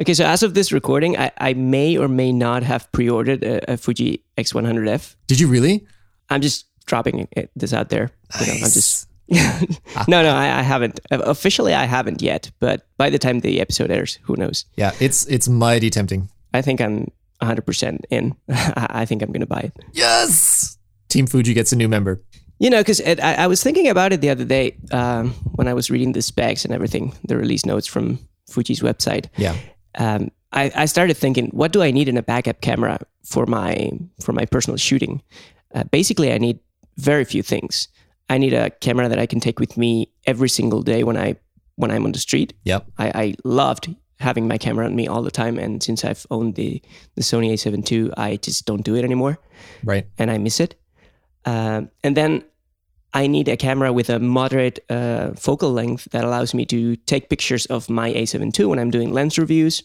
Okay, so as of this recording, I may or may not have pre-ordered a Fuji X100F. Did you really? I'm just dropping this out there. Nice. You know, I'm just No, I haven't. Officially, I haven't yet. But by the time the episode airs, who knows? Yeah, it's mighty tempting. I think I'm 100% in. I think I'm going to buy it. Yes! Team Fuji gets a new member. You know, because I was thinking about it the other day when I was reading the specs and everything, the release notes from Fuji's website. Yeah. I started thinking, what do I need in a backup camera for my personal shooting? Basically, I need very few things. I need a camera that I can take with me every single day when I'm on the street. Yep. I loved having my camera on me all the time, and since I've owned the Sony A7 II, I just don't do it anymore. Right. And I miss it. And then I need a camera with a moderate focal length that allows me to take pictures of my A7 II when I'm doing lens reviews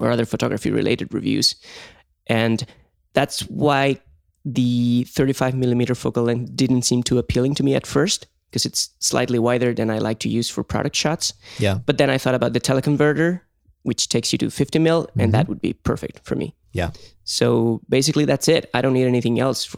or other photography-related reviews. And that's why the 35mm focal length didn't seem too appealing to me at first, because it's slightly wider than I like to use for product shots. Yeah. But then I thought about the teleconverter, which takes you to 50mm, and that would be perfect for me. Yeah. So basically that's it. I don't need anything else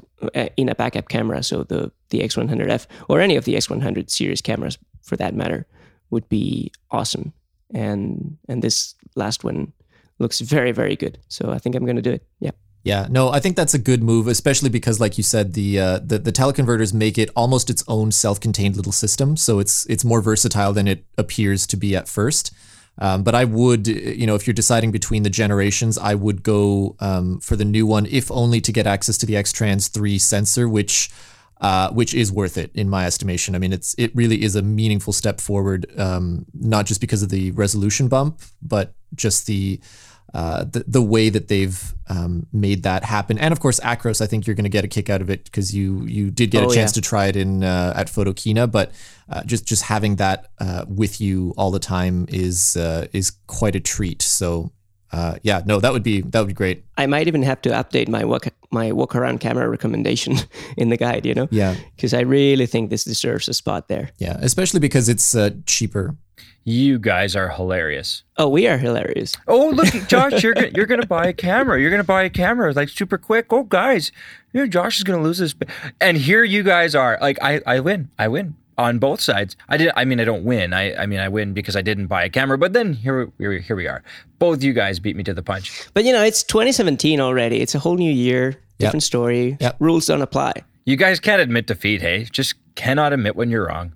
in a backup camera. So the X100F or any of the X100 series cameras for that matter would be awesome. And this last one looks very, very good. So I think I'm going to do it. Yeah. Yeah, no, I think that's a good move, especially because, like you said, the teleconverters make it almost its own self-contained little system. So it's more versatile than it appears to be at first. But I would, you know, if you're deciding between the generations, I would go for the new one, if only to get access to the X-Trans 3 sensor, which is worth it in my estimation. I mean, it really is a meaningful step forward, not just because of the resolution bump, but just the way that they've made that happen. And of course, Acros, I think you're going to get a kick out of it because you did get a chance to try it in at Photokina, but just having that with you all the time is quite a treat. So yeah, no, that would be great. I might even have to update my walk around camera recommendation in the guide, you know? Yeah. Because I really think this deserves a spot there. Yeah, especially because it's cheaper. You guys are hilarious. Oh, we are hilarious. Oh, look, Josh, you're going to buy a camera. You're going to buy a camera like super quick. Oh, guys, you know, Josh is going to lose this. And here you guys are like, I win on both sides. I don't win. I mean, I win because I didn't buy a camera, but then here we are. Both you guys beat me to the punch. But you know, it's 2017 already. It's a whole new year, different story. Yep. Rules don't apply. You guys can't admit defeat, hey? Just cannot admit when you're wrong.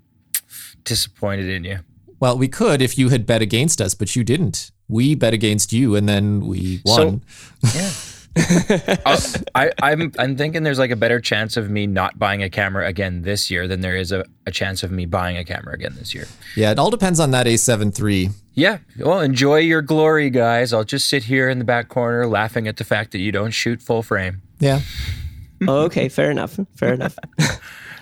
Disappointed in you. Well, we could if you had bet against us, but you didn't. We bet against you, and then we won. So, yeah. I'm thinking there's like a better chance of me not buying a camera again this year than there is a chance of me buying a camera again this year. Yeah, it all depends on that A7 III. Yeah, well, enjoy your glory, guys. I'll just sit here in the back corner laughing at the fact that you don't shoot full frame. Yeah. Okay, fair enough.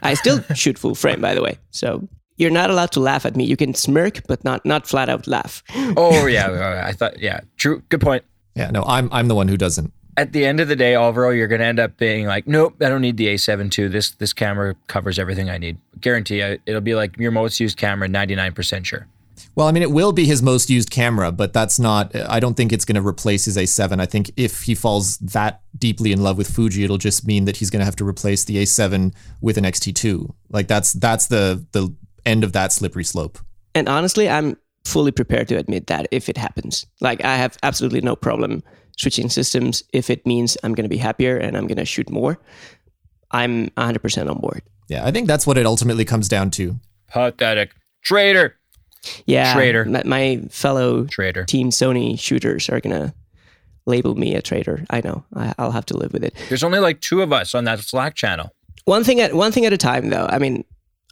I still shoot full frame, by the way, so... You're not allowed to laugh at me. You can smirk, but not flat out laugh. Oh yeah, I thought true, good point. Yeah, no, I'm the one who doesn't. At the end of the day, Alvaro, you're going to end up being like, nope, I don't need the A7 II. This camera covers everything I need. Guarantee it'll be like your most used camera, 99% sure. Well, I mean, it will be his most used camera, but that's not. I don't think it's going to replace his A7. I think if he falls that deeply in love with Fuji, it'll just mean that he's going to have to replace the A7 with an X-T2. Like that's the end of that slippery slope. And honestly, I'm fully prepared to admit that if it happens. Like, I have absolutely no problem switching systems if it means I'm going to be happier and I'm going to shoot more. I'm 100% on board. Yeah, I think that's what it ultimately comes down to. Pathetic. Traitor. Yeah. Traitor. My fellow traitor. Team Sony shooters are going to label me a traitor. I know. I'll have to live with it. There's only like two of us on that Slack channel. One thing at a time, though. I mean...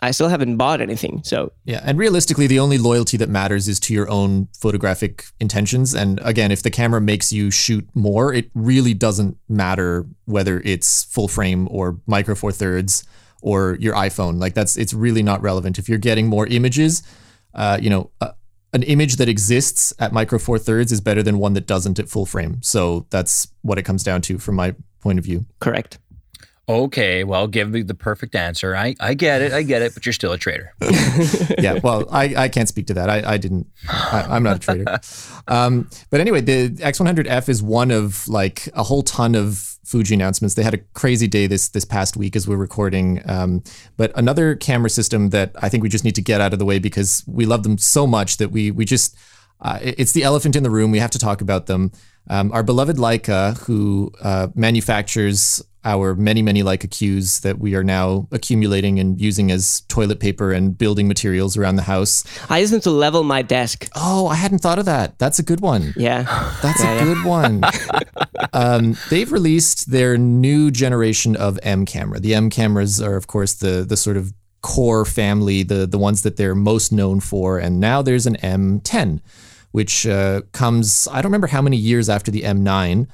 I still haven't bought anything, so... Yeah, and realistically, the only loyalty that matters is to your own photographic intentions. And again, if the camera makes you shoot more, it really doesn't matter whether it's full frame or micro four thirds or your iPhone. Like, it's really not relevant. If you're getting more images, an image that exists at micro four thirds is better than one that doesn't at full frame. So that's what it comes down to from my point of view. Correct. Okay, well, give me the perfect answer. I get it, but you're still a traitor. Yeah, well, I can't speak to that. I'm not a traitor. But anyway, the X100F is one of like a whole ton of Fuji announcements. They had a crazy day this past week as we're recording. But another camera system that I think we just need to get out of the way because we love them so much that we just... it's the elephant in the room. We have to talk about them. Our beloved Leica, who manufactures our many, many Leica Qs that we are now accumulating and using as toilet paper and building materials around the house. I use them to level my desk. Oh, I hadn't thought of that. That's a good one. Yeah. That's a good one. They've released their new generation of M camera. The M cameras are, of course, the sort of core family, the ones that they're most known for. And now there's an M10, which comes, I don't remember how many years after the M9,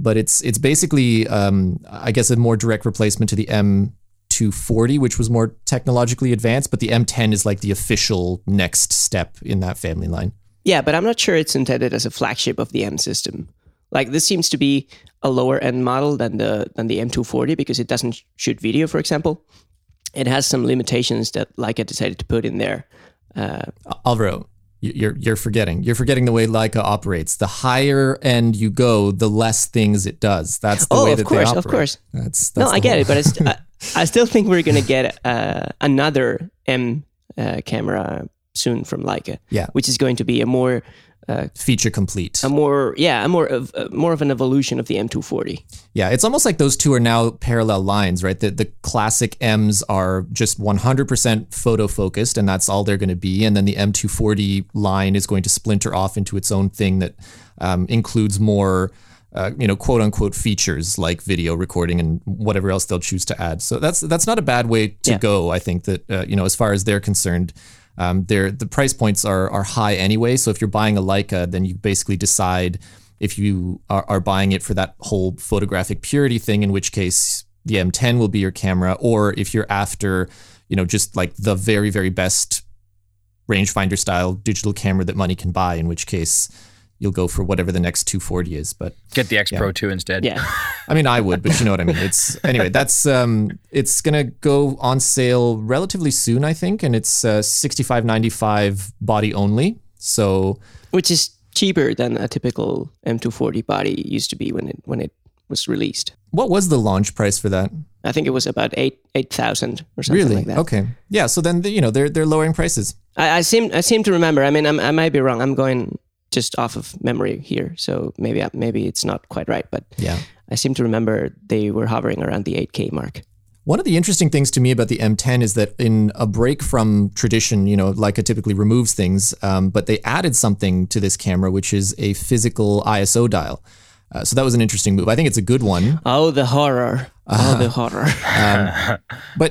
but it's basically, I guess, a more direct replacement to the M240, which was more technologically advanced, but the M10 is like the official next step in that family line. Yeah, but I'm not sure it's intended as a flagship of the M system. Like, this seems to be a lower end model than the M240 because it doesn't shoot video, for example. It has some limitations that Leica decided to put in there. Alvaro, you're forgetting the way Leica operates. The higher end you go, the less things it does. That's the way that course, they operate. Of course. That's no, I get it, but I still think we're going to get another M camera soon from Leica. Yeah, which is going to be a more feature complete. More of an evolution of the M240. Yeah, it's almost like those two are now parallel lines, right? The classic M's are just 100% photo focused, and that's all they're going to be. And then the M240 line is going to splinter off into its own thing that includes more, quote unquote features like video recording and whatever else they'll choose to add. So that's not a bad way to go. I think that as far as they're concerned. The price points are high anyway. So if you're buying a Leica, then you basically decide if you are buying it for that whole photographic purity thing, in which case the M10 will be your camera, or if you're after, just like the very, very best rangefinder style digital camera that money can buy, in which case you'll go for whatever the next 240 is, but get the X-Pro2 instead. Yeah. I mean, I would, but you know what I mean? That's, it's going to go on sale relatively soon, I think. And it's $65.95 body only. So, which is cheaper than a typical M240 body used to be when it was released. What was the launch price for that? I think it was about 8,000 or something like that. Okay. Yeah. So then, they're lowering prices. I seem to remember, I mean, I might be wrong. I'm going just off of memory here, so maybe it's not quite right, but yeah, I seem to remember they were hovering around the 8K mark. One of the interesting things to me about the M10 is that in a break from tradition, Leica typically removes things, but they added something to this camera, which is a physical ISO dial. So that was an interesting move. I think it's a good one. Oh, the horror. But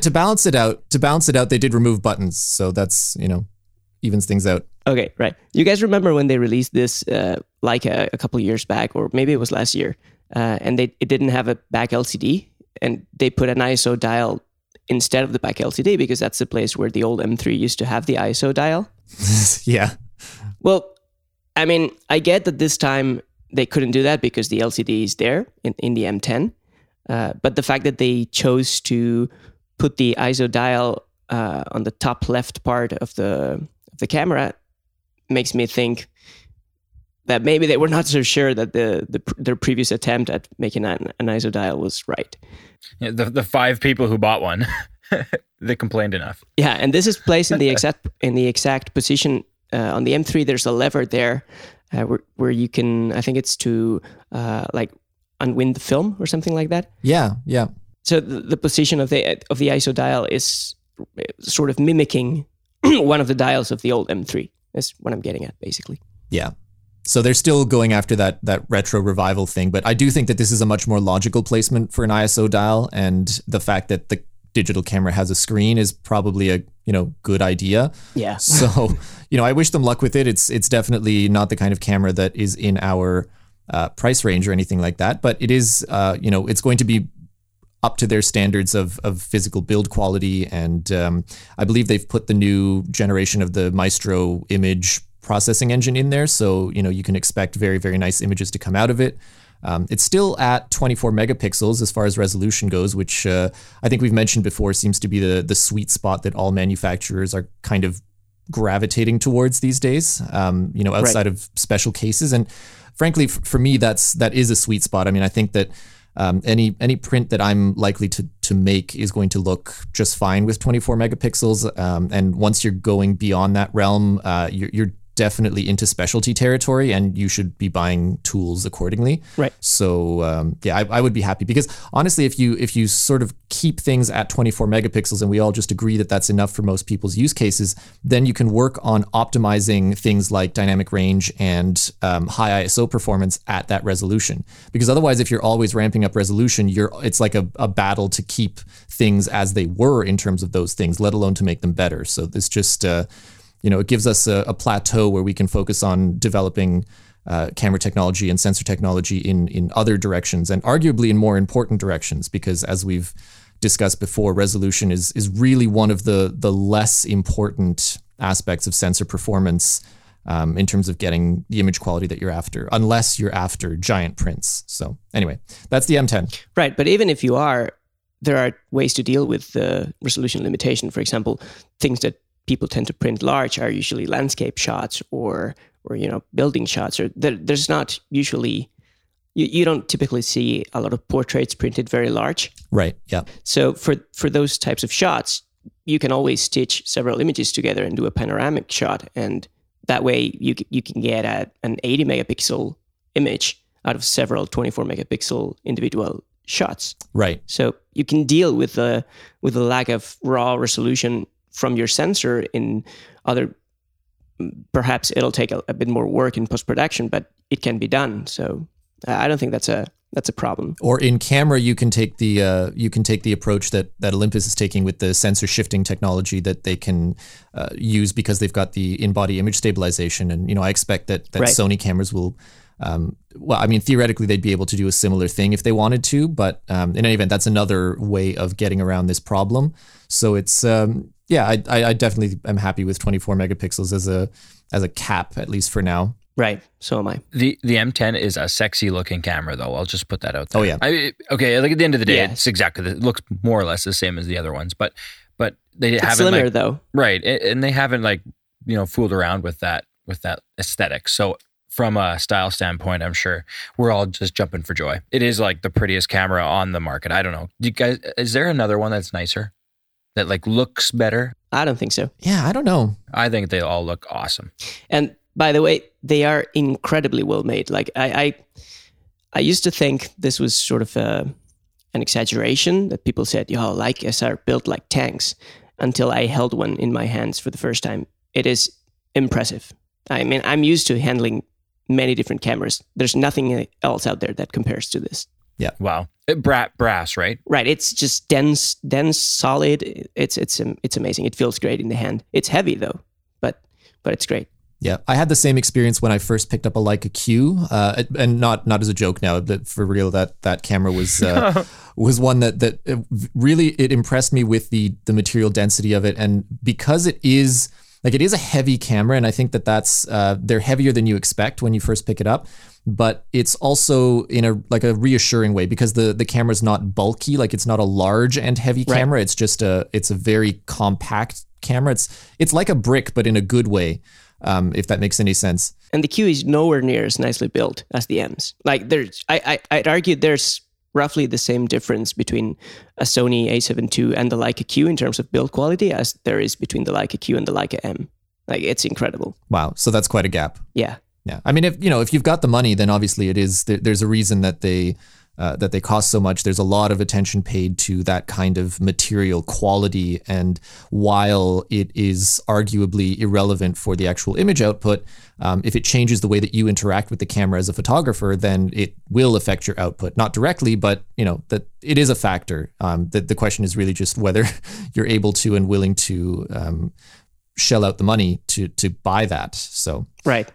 to balance it out, they did remove buttons. So that's, evens things out. Okay, right. You guys remember when they released this Leica a couple years back, or maybe it was last year, and it didn't have a back LCD, and they put an ISO dial instead of the back LCD because that's the place where the old M3 used to have the ISO dial. Yeah. Well, I mean, I get that this time they couldn't do that because the LCD is there in the M10, but the fact that they chose to put the ISO dial on the top left part of the camera makes me think that maybe they were not so sure that their previous attempt at making an ISO dial was right. Yeah, the five people who bought one, they complained enough. Yeah, and this is placed in the exact position on the M3. There's a lever there where you can, I think it's to like unwind the film or something like that. Yeah, yeah. So the position of the ISO dial is sort of mimicking one of the dials of the old M3. That's what I'm getting at, basically. Yeah. So they're still going after that retro revival thing, but I do think that this is a much more logical placement for an ISO dial, and the fact that the digital camera has a screen is probably a good idea. Yeah. So, I wish them luck with it. It's definitely not the kind of camera that is in our price range or anything like that, but it is, it's going to be up to their standards of physical build quality. And I believe they've put the new generation of the Maestro image processing engine in there. So, you can expect very, very nice images to come out of it. It's still at 24 megapixels as far as resolution goes, which I think we've mentioned before seems to be the sweet spot that all manufacturers are kind of gravitating towards these days, you know, outside right. of special cases. And frankly, for me, that is a sweet spot. I mean, I think that any print that I'm likely to make is going to look just fine with 24 megapixels. And once you're going beyond that realm, you're definitely into specialty territory, and you should be buying tools accordingly. Right. So yeah, I would be happy, because honestly, if you sort of keep things at 24 megapixels, and we all just agree that that's enough for most people's use cases, then you can work on optimizing things like dynamic range and high ISO performance at that resolution. Because otherwise, if you're always ramping up resolution, it's like a battle to keep things as they were in terms of those things, let alone to make them better. So this just you know, it gives us a plateau where we can focus on developing camera technology and sensor technology in other directions, and arguably in more important directions, because as we've discussed before, resolution is really one of the less important aspects of sensor performance in terms of getting the image quality that you're after, unless you're after giant prints. So anyway, that's the M10. Right, but even if you are, there are ways to deal with the resolution limitation. For example, things that people tend to print large are usually landscape shots or you know, building shots. Or there's not usually, you don't typically see a lot of portraits printed very large. Right, yeah. So for those types of shots, you can always stitch several images together and do a panoramic shot. And that way you can get an 80 megapixel image out of several 24 megapixel individual shots. Right. So you can deal with the lack of raw resolution from your sensor in other, perhaps it'll take a bit more work in post-production, but it can be done. So I don't think that's a problem. Or in camera, you can take the approach that Olympus is taking with the sensor shifting technology that they can use, because they've got the in-body image stabilization. And, you know, I expect that right. Sony cameras will, well, I mean, theoretically, they'd be able to do a similar thing if they wanted to, but in any event, that's another way of getting around this problem. So it's, yeah, I definitely am happy with 24 megapixels as a cap, at least for now. Right. So am I. The M10 is a sexy looking camera, though. I'll just put that out there. Oh yeah. Okay. Like at the end of the day, yeah. It's exactly it looks more or less the same as the other ones, but they it's haven't slimmer, like, though. Right, and they haven't like, you know, fooled around with that aesthetic. So from a style standpoint, I'm sure we're all just jumping for joy. It is like the prettiest camera on the market. I don't know. Do you guys, is there another one that's nicer? That like looks better? I don't think so. Yeah, I don't know. I think they all look awesome. And by the way, they are incredibly well made. Like I used to think this was sort of an exaggeration, that people said, "Yo, Leicas are built like tanks," until I held one in my hands for the first time. It is impressive. I mean, I'm used to handling many different cameras. There's nothing else out there that compares to this. Yeah. Wow. Brass, right? Right. It's just dense, solid. It's amazing. It feels great in the hand. It's heavy though, but it's great. Yeah. I had the same experience when I first picked up a Leica Q, and not as a joke now, but for real, that camera was one that really, it impressed me with the material density of it. And because it is like, it is a heavy camera, and I think that's they're heavier than you expect when you first pick it up. But it's also in a reassuring way, because the camera's not bulky. Like, it's not a large and heavy camera. Right. It's just it's a very compact camera. It's like a brick, but in a good way, if that makes any sense. And the Q is nowhere near as nicely built as the M's. Like, there's, I'd argue there's roughly the same difference between a Sony A7 II and the Leica Q in terms of build quality as there is between the Leica Q and the Leica M. Like, it's incredible. Wow. So that's quite a gap. Yeah. Yeah, I mean, if you've got the money, then obviously it is. There's a reason that they cost so much. There's a lot of attention paid to that kind of material quality, and while it is arguably irrelevant for the actual image output, if it changes the way that you interact with the camera as a photographer, then it will affect your output. Not directly, but you know that it is a factor. The question is really just whether you're able to and willing to shell out the money to buy that. So right.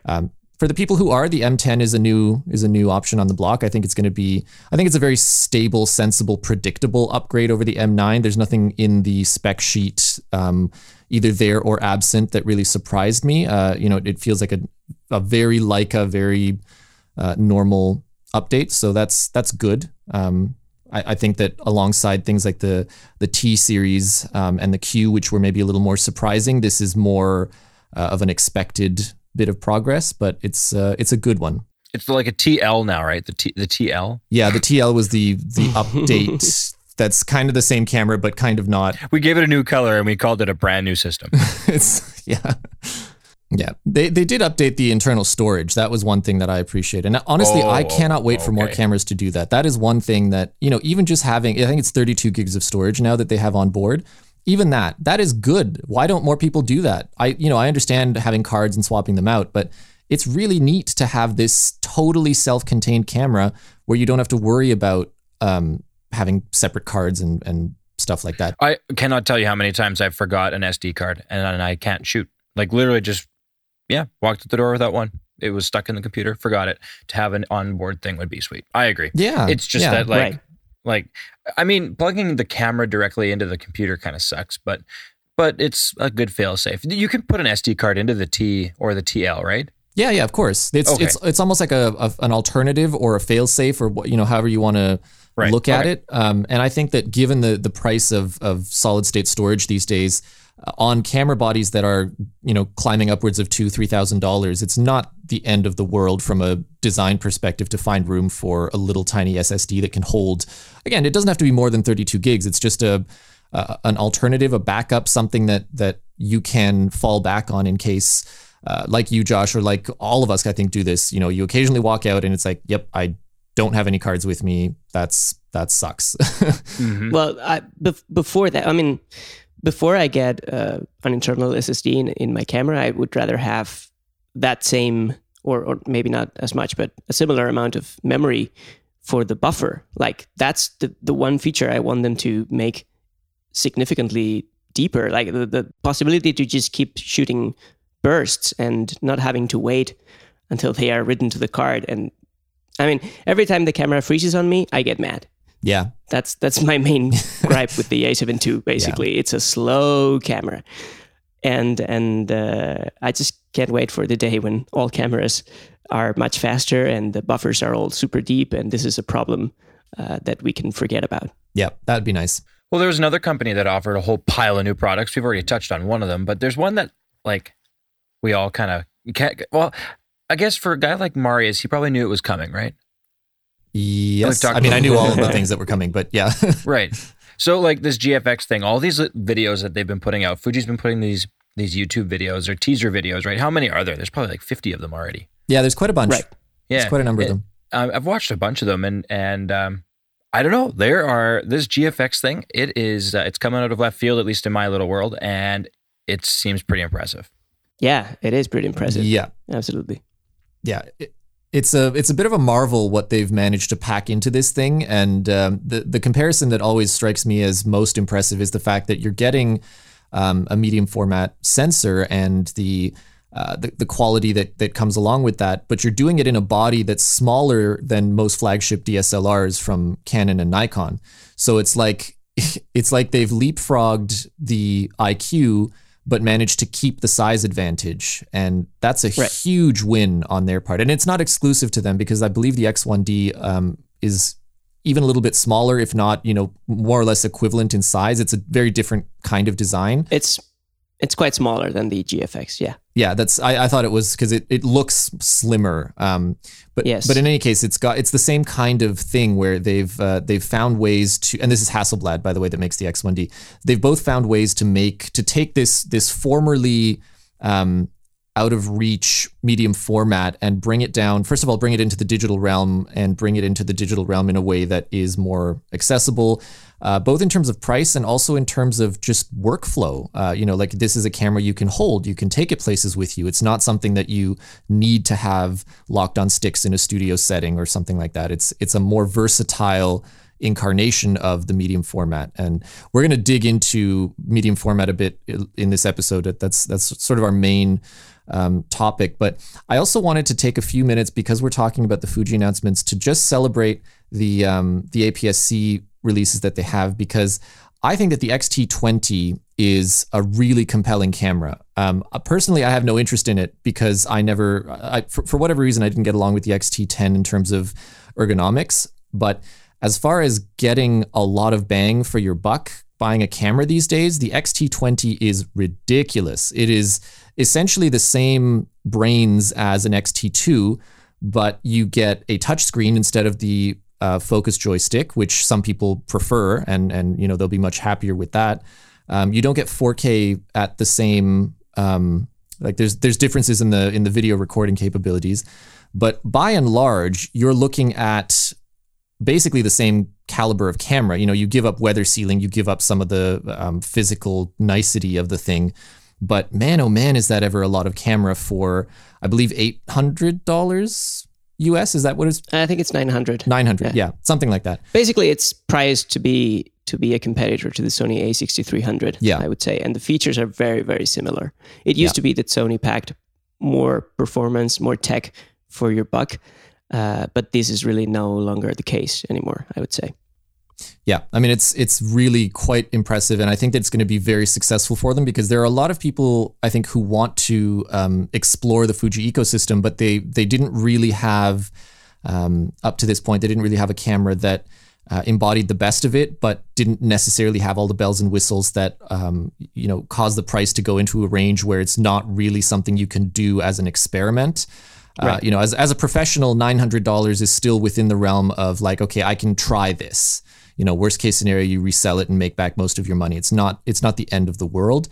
For the people who are, the M10 is a new option on the block. I think it's a very stable, sensible, predictable upgrade over the M9. There's nothing in the spec sheet, either there or absent, that really surprised me. You know, it feels like a very Leica, very normal updates, so that's good. I think that alongside things like the T series and the Q, which were maybe a little more surprising, this is more of an expected bit of progress, but it's a good one. It's like a TL now, right? The TL? Yeah, the TL was the update that's kind of the same camera, but kind of not. We gave it a new color and we called it a brand new system. Yeah, they did update the internal storage. That was one thing that I appreciate. And honestly, I cannot wait for more cameras to do that. That is one thing that, you know, even just having, I think it's 32 gigs of storage now that they have on board, even that is good. Why don't more people do that? I understand having cards and swapping them out, but it's really neat to have this totally self-contained camera where you don't have to worry about having separate cards and stuff like that. I cannot tell you how many times I forgot an SD card and I can't shoot. Like literally just, walked at the door without one. It was stuck in the computer, forgot it. To have an onboard thing would be sweet. I agree. Yeah. It's just that plugging the camera directly into the computer kind of sucks, but it's a good fail safe. You can put an SD card into the T or the TL, right? Yeah, of course. It's almost like an alternative or a fail safe or however you want to look at it. And I think that given the price of solid state storage these days, on camera bodies that are, climbing upwards of $2,000-$3,000, it's not the end of the world from a design perspective to find room for a little tiny SSD that can hold. Again, it doesn't have to be more than 32 gigs. It's just an alternative, a backup, something that you can fall back on in case, like you, Josh, or like all of us, I think, do this. You occasionally walk out and it's like, yep, I don't have any cards with me. That sucks. Mm-hmm. Well, before that, before I get an internal SSD in my camera, I would rather have that same, or maybe not as much, but a similar amount of memory for the buffer. Like that's the one feature I want them to make significantly deeper. Like the possibility to just keep shooting bursts and not having to wait until they are written to the card. And every time the camera freezes on me, I get mad. Yeah. That's my main gripe with the A7 II, basically. Yeah. It's a slow camera. And I just can't wait for the day when all cameras are much faster and the buffers are all super deep, and this is a problem that we can forget about. Yeah, that'd be nice. Well, there was another company that offered a whole pile of new products. We've already touched on one of them, but there's one that we all kind of can't... Well, I guess for a guy like Marius, he probably knew it was coming, right? Yes. I knew all of the things that were coming, but yeah. Right. So this GFX thing, all these videos that they've been putting out, Fuji's been putting these YouTube videos or teaser videos, right? How many are there? There's probably 50 of them already. Yeah, there's quite a bunch. Right. Yeah. There's quite a number of them. I've watched a bunch of them and I don't know. This GFX thing, it is, it's coming out of left field, at least in my little world, and it seems pretty impressive. Yeah, it is pretty impressive. Yeah. Absolutely. Yeah. It's a bit of a marvel what they've managed to pack into this thing, and the comparison that always strikes me as most impressive is the fact that you're getting a medium format sensor and the quality that comes along with that, but you're doing it in a body that's smaller than most flagship DSLRs from Canon and Nikon. So it's like they've leapfrogged the IQ but managed to keep the size advantage. And that's a huge win on their part. And it's not exclusive to them, because I believe the X1D is even a little bit smaller, if not, more or less equivalent in size. It's a very different kind of design. It's quite smaller than the GFX, yeah. Yeah, I thought it was because it looks slimmer. But in any case, it's the same kind of thing where they've found ways to, and this is Hasselblad, by the way, that makes the X1D. They've both found ways to take this formerly out of reach medium format and bring it down. First of all, bring it into the digital realm in a way that is more accessible. Both in terms of price and also in terms of just workflow. This is a camera you can hold, you can take it places with you. It's not something that you need to have locked on sticks in a studio setting or something like that. It's a more versatile incarnation of the medium format. And we're going to dig into medium format a bit in this episode. That's sort of our main topic. But I also wanted to take a few minutes, because we're talking about the Fuji announcements, to just celebrate the APS-C releases that they have, because I think that the X-T20 is a really compelling camera. Personally, I have no interest in it because for whatever reason, I didn't get along with the X-T10 in terms of ergonomics. But as far as getting a lot of bang for your buck buying a camera these days, the X-T20 is ridiculous. It is essentially the same brains as an X-T2, but you get a touchscreen instead of the focus joystick, which some people prefer, and you know they'll be much happier with that. You don't get 4K at the same like there's differences in the video recording capabilities, but by and large you're looking at basically the same caliber of camera. You know, you give up weather sealing, you give up some of the physical nicety of the thing, but man, oh man, is that ever a lot of camera for I believe $800. US, is that what it's? I think it's 900. 900, yeah, something like that. Basically, it's priced to be a competitor to the Sony A6300. Yeah, I would say, and the features are very, very similar. It used to be that Sony packed more performance, more tech for your buck, but this is really no longer the case anymore, I would say. Yeah, I mean, it's really quite impressive, and I think that it's going to be very successful for them because there are a lot of people, I think, who want to explore the Fuji ecosystem, but they didn't really have, up to this point, they didn't really have a camera that embodied the best of it, but didn't necessarily have all the bells and whistles that, you know, cause the price to go into a range where it's not really something you can do as an experiment. Right. You know, as a professional, $900 is still within the realm of like, okay, I can try this. You know, worst case scenario, you resell it and make back most of your money. It's not the end of the world.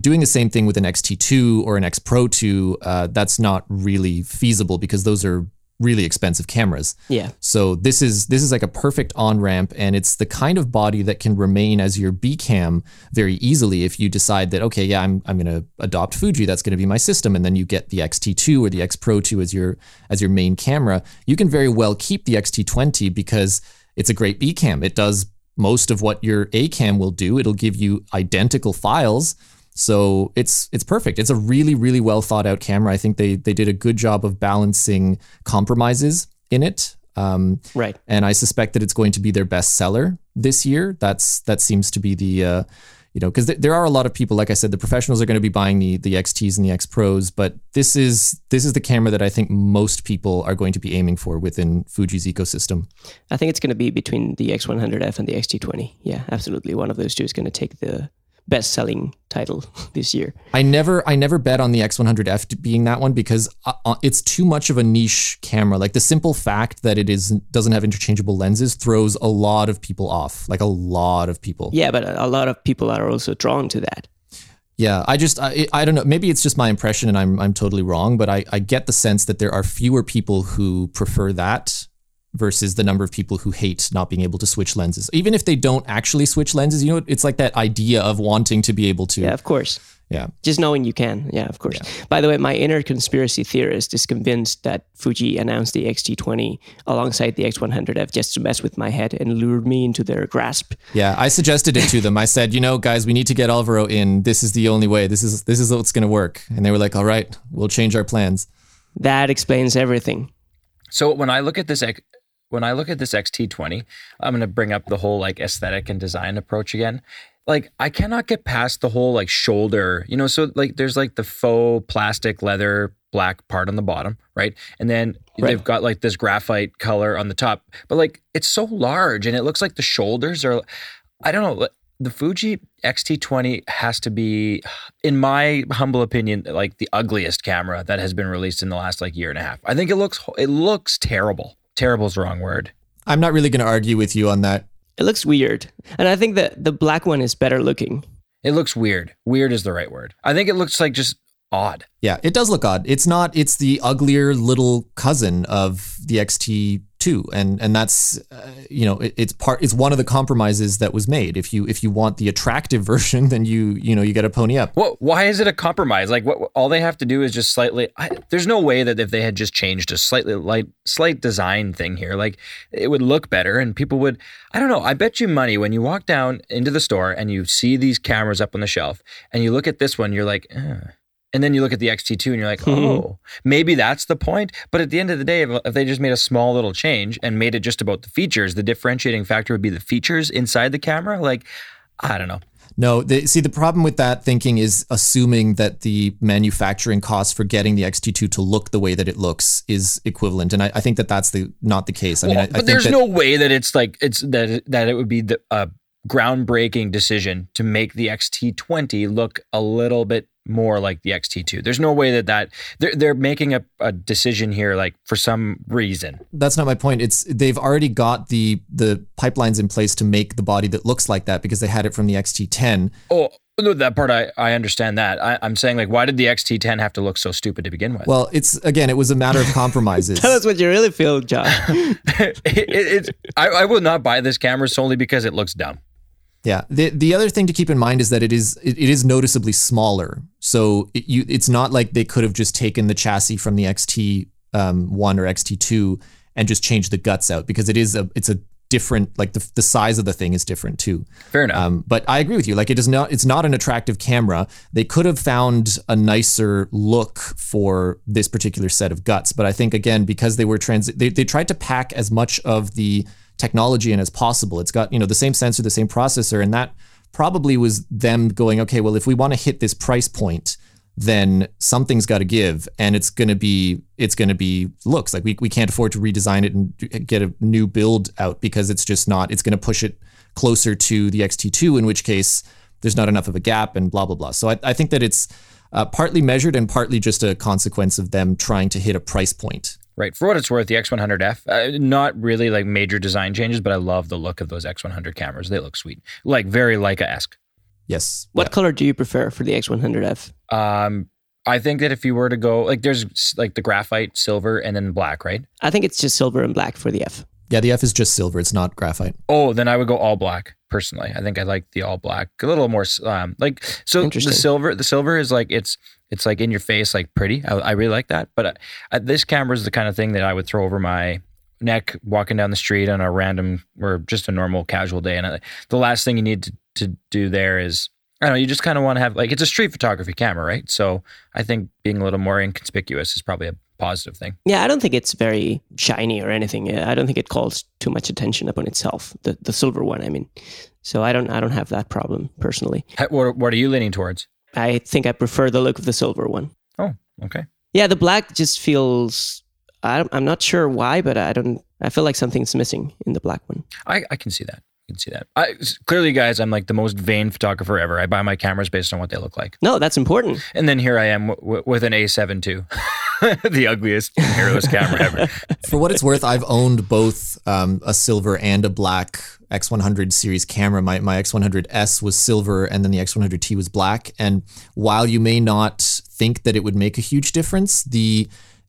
Doing the same thing with an X-T2 or an X-Pro2, that's not really feasible because those are really expensive cameras. Yeah. So this is like a perfect on-ramp, and it's the kind of body that can remain as your B cam very easily if you decide that, okay, yeah, I'm going to adopt Fuji. That's going to be my system. And then you get the X-T2 or the X-Pro2 as your main camera. You can very well keep the X-T20 because it's a great B cam. It does most of what your A cam will do. It'll give you identical files. So it's perfect. It's a really, really well thought out camera. I think they did a good job of balancing compromises in it. Right. And I suspect that it's going to be their best seller this year. That seems to be the, you know, because there are a lot of people, like I said, the professionals are going to be buying the X-Ts and the X-Pros, but this is the camera that I think most people are going to be aiming for within Fuji's ecosystem. I think it's going to be between the X100F and the X-T20. Yeah, absolutely. One of those two is going to take the best-selling title this year. I never bet on the X100F being that one because it's too much of a niche camera. Like the simple fact that it doesn't have interchangeable lenses throws a lot of people off. Like a lot of people. Yeah, but a lot of people are also drawn to that. Yeah, I don't know. Maybe it's just my impression, and I'm totally wrong. But I get the sense that there are fewer people who prefer that versus the number of people who hate not being able to switch lenses. Even if they don't actually switch lenses, you know, it's like that idea of wanting to be able to. Yeah, of course. Yeah. Just knowing you can. Yeah, of course. Yeah. By the way, my inner conspiracy theorist is convinced that Fuji announced the X-T20 alongside the X100F just to mess with my head and lure me into their grasp. Yeah, I suggested it to them. I said, you know, guys, we need to get Alvaro in. This is the only way. This is what's going to work. And they were like, all right, we'll change our plans. That explains everything. So when I look at this X-T20, I'm going to bring up the whole like aesthetic and design approach again. Like I cannot get past the whole like shoulder, you know, so like there's like the faux plastic leather black part on the bottom, right? And then they've got like this graphite color on the top, but like it's so large and it looks like the shoulders are, I don't know. The Fuji X-T20 has to be, in my humble opinion, like the ugliest camera that has been released in the last like year and a half. I think it looks terrible. Terrible is the wrong word. I'm not really going to argue with you on that. It looks weird. And I think that the black one is better looking. It looks weird. Weird is the right word. I think it looks like just odd. Yeah, it does look odd. It's the uglier little cousin of the X-T2. And that's, you know, it's one of the compromises that was made. If you want the attractive version, then you got to pony up. Well, why is it a compromise? Like what, all they have to do is just slightly, there's no way that if they had just changed a slight design thing here, like it would look better and people would, I don't know. I bet you money when you walk down into the store and you see these cameras up on the shelf and you look at this one, you're like, And then you look at the X-T2 and you're like, oh, maybe that's the point. But at the end of the day, if they just made a small little change and made it just about the features, the differentiating factor would be the features inside the camera. Like, I don't know. No, see, the problem with that thinking is assuming that the manufacturing cost for getting the X-T2 to look the way that it looks is equivalent, and I think that that's not the case. I mean, I think there's no way that it's like that it would be the groundbreaking decision to make the X-T20 look a little bit more like the X-T2. There's no way that they're making a decision here, like, for some reason. That's not my point. It's they've already got the pipelines in place to make the body that looks like that because they had it from the X-T10. Oh, no, that part, I understand that. I'm saying, like, why did the X-T10 have to look so stupid to begin with? Well, it was a matter of compromises. Tell us what you really feel, John. I will not buy this camera solely because it looks dumb. Yeah. The other thing to keep in mind is that it is noticeably smaller. So it's not like they could have just taken the chassis from the XT1 or XT2 and just changed the guts out, because it's a different, like, the size of the thing is different too. Fair enough. But I agree with you. Like, it's not an attractive camera. They could have found a nicer look for this particular set of guts. But I think, again, because they tried to pack as much of the technology in as possible. It's got, the same sensor, the same processor, and that probably was them going, okay, well, if we want to hit this price point, then something's got to give, and it's going to be looks like we can't afford to redesign it and get a new build out, because it's just not, it's going to push it closer to the X-T2, in which case there's not enough of a gap and blah, blah, blah. So I think that it's partly measured and partly just a consequence of them trying to hit a price point. Right. For what it's worth, the X100F, not really like major design changes, but I love the look of those X100 cameras. They look sweet. Like, very Leica-esque. Yes. What color do you prefer for the X100F? I think that if you were to go, like, there's like the graphite, silver, and then black, right? I think it's just silver and black for the F. Yeah, the F is just silver. It's not graphite. Oh, then I would go all black, personally. I think I like the all black. A little more, like, so the silver is like, it's like in your face, like, pretty. I really like that. But this camera is the kind of thing that I would throw over my neck walking down the street on a random or just a normal casual day. And the last thing you need to do there is, I don't know, you just kind of want to have, like, it's a street photography camera, right? So I think being a little more inconspicuous is probably a positive thing. Yeah, I don't think it's very shiny or anything. I don't think it calls too much attention upon itself. The silver one, I mean. So I don't have that problem personally. What are you leaning towards? I think I prefer the look of the silver one. Oh, okay. Yeah, the black just feels, I'm not sure why, but I feel like something's missing in the black one. I can see that. You can see that. Clearly, guys, I'm like the most vain photographer ever. I buy my cameras based on what they look like. No, that's important. And then here I am with an A7 II. The ugliest, hairless camera ever. For what it's worth, I've owned both a silver and a black X100 series camera. My X100S was silver, and then the X100T was black. And while you may not think that it would make a huge difference, the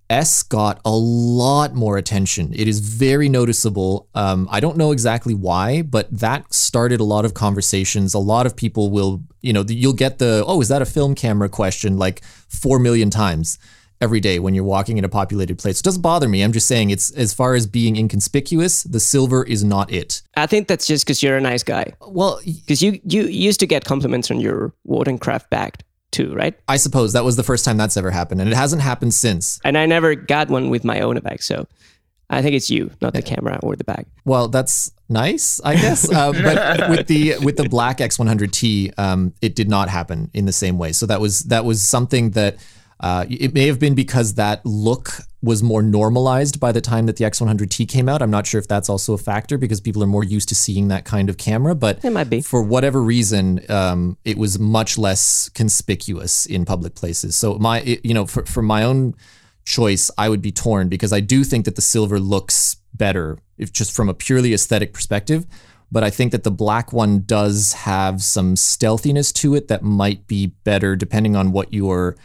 S got a lot more attention. It is very noticeable. I don't know exactly why, but that started a lot of conversations. A lot of people will, you'll get the, oh, is that a film camera question like 4 million times every day when you're walking in a populated place. It doesn't bother me. I'm just saying, it's, as far as being inconspicuous, the silver is not it. I think that's just because you're a nice guy. Well, because you used to get compliments on your Wodencraft bag too, right? I suppose that was the first time that's ever happened, and it hasn't happened since. And I never got one with my own bag, so I think it's you, not the camera or the bag. Well, that's nice, I guess. But with the black X100T, it did not happen in the same way. So that was something that. It may have been because that look was more normalized by the time that the X100T came out. I'm not sure if that's also a factor, because people are more used to seeing that kind of camera, but it might be. For whatever reason, it was much less conspicuous in public places. So for my own choice, I would be torn, because I do think that the silver looks better, if just from a purely aesthetic perspective. But I think that the black one does have some stealthiness to it that might be better depending on what your...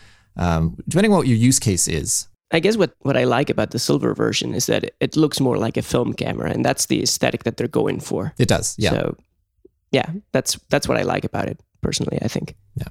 depending on what your use case is. I guess what I like about the silver version is that it looks more like a film camera, and that's the aesthetic that they're going for. It does, yeah. So, yeah, that's what I like about it, personally, I think. Yeah.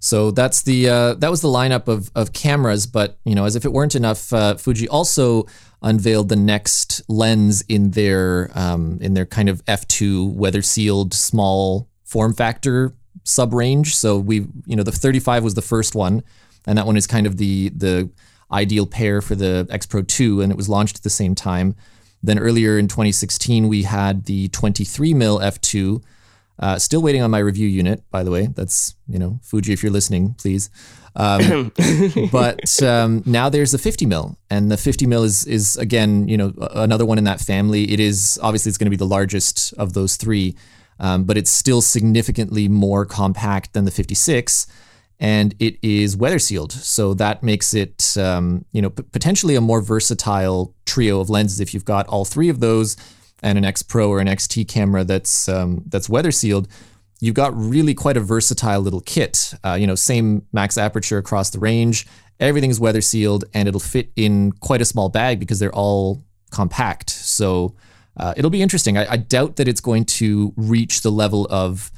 So that's that was the lineup of cameras, but, as if it weren't enough, Fuji also unveiled the next lens in their kind of f2 weather-sealed small form factor sub-range. So the 35 was the first one. And that one is kind of the ideal pair for the X-Pro2, and it was launched at the same time. Then earlier in 2016, we had the 23mm f2, Still waiting on my review unit, by the way. That's, you know, Fuji, if you're listening, please. Now there's the 50 mil, and the 50 mil is again, you know, another one in that family. It is obviously it's going to be the largest of those three, but it's still significantly more compact than the 56, and it is weather sealed. So that makes it, you know, potentially a more versatile trio of lenses if you've got all three of those and an X Pro or an XT camera that's weather sealed. You've got really quite a versatile little kit. You know, same max aperture across the range. Everything's weather sealed, and it'll fit in quite a small bag because they're all compact. So it'll be interesting. I doubt that it's going to reach the level of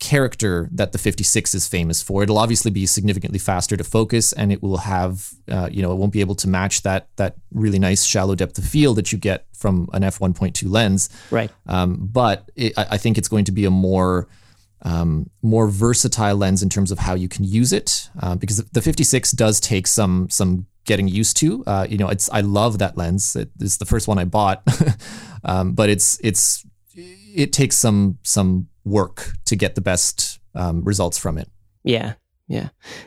character that the 56 is famous for. It'll obviously be significantly faster to focus, and it will have, you know, it won't be able to match that really nice shallow depth of field that you get from an f1.2 lens. Right. But I think it's going to be a more versatile lens in terms of how you can use it, because the 56 does take some getting used to. You know, I love that lens. It's the first one I bought, but it takes some work to get the best results from it. Yeah.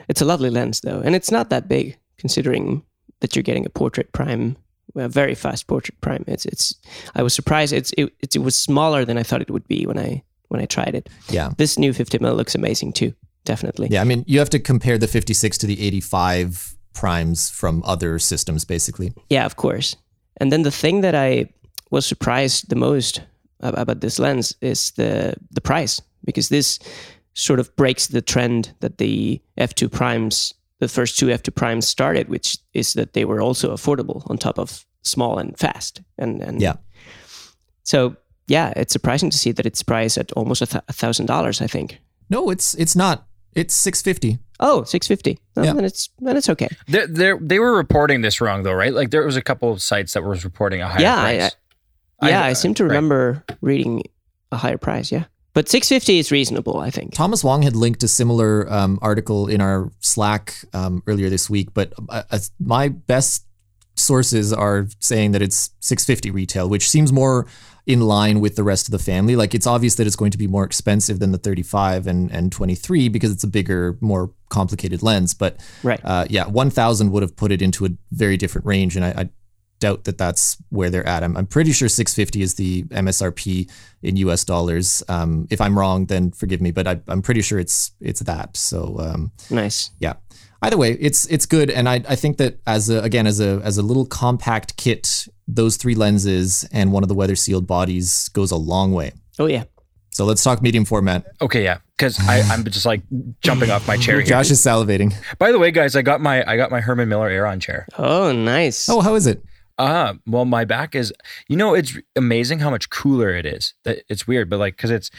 It's a lovely lens though. And it's not that big considering that you're getting a portrait prime, a very fast portrait prime. It's I was surprised it was smaller than I thought it would be when I tried it. Yeah. This new 50mm looks amazing too, definitely. Yeah, I mean, you have to compare the 56 to the 85 primes from other systems basically. Yeah, of course. And then the thing that I was surprised the most about this lens is the price, because this sort of breaks the trend that the f2 primes, the first two f2 primes started, which is that they were also affordable on top of small and fast. And yeah. So yeah, it's surprising to see that it's priced at almost $1,000, I think. No, it's not. It's $650. Oh, $650. Well, yeah. Then it's okay. They were reporting this wrong though, right? Like there was a couple of sites that was reporting a higher price. I seem to remember reading a higher price, yeah. But $650 is reasonable, I think. Thomas Wong had linked a similar article in our Slack earlier this week, but my best sources are saying that it's $650 retail, which seems more in line with the rest of the family. Like, it's obvious that it's going to be more expensive than the 35 and 23 because it's a bigger, more complicated lens. But right. Yeah, $1,000 would have put it into a very different range, and I doubt that that's where they're at. I'm pretty sure $650 is the MSRP in US dollars. If I'm wrong, then forgive me, but I'm pretty sure it's that. So nice. Yeah. Either way, it's good, and I think that as a little compact kit, those three lenses and one of the weather sealed bodies goes a long way. Oh yeah. So let's talk medium format. Okay, yeah, because I'm just like jumping off my chair here. Josh is salivating. By the way, guys, I got my Herman Miller Aeron chair. Oh, nice. Oh, how is it? Well, my back is, you know, it's amazing how much cooler it is. It's weird, but like, cause it's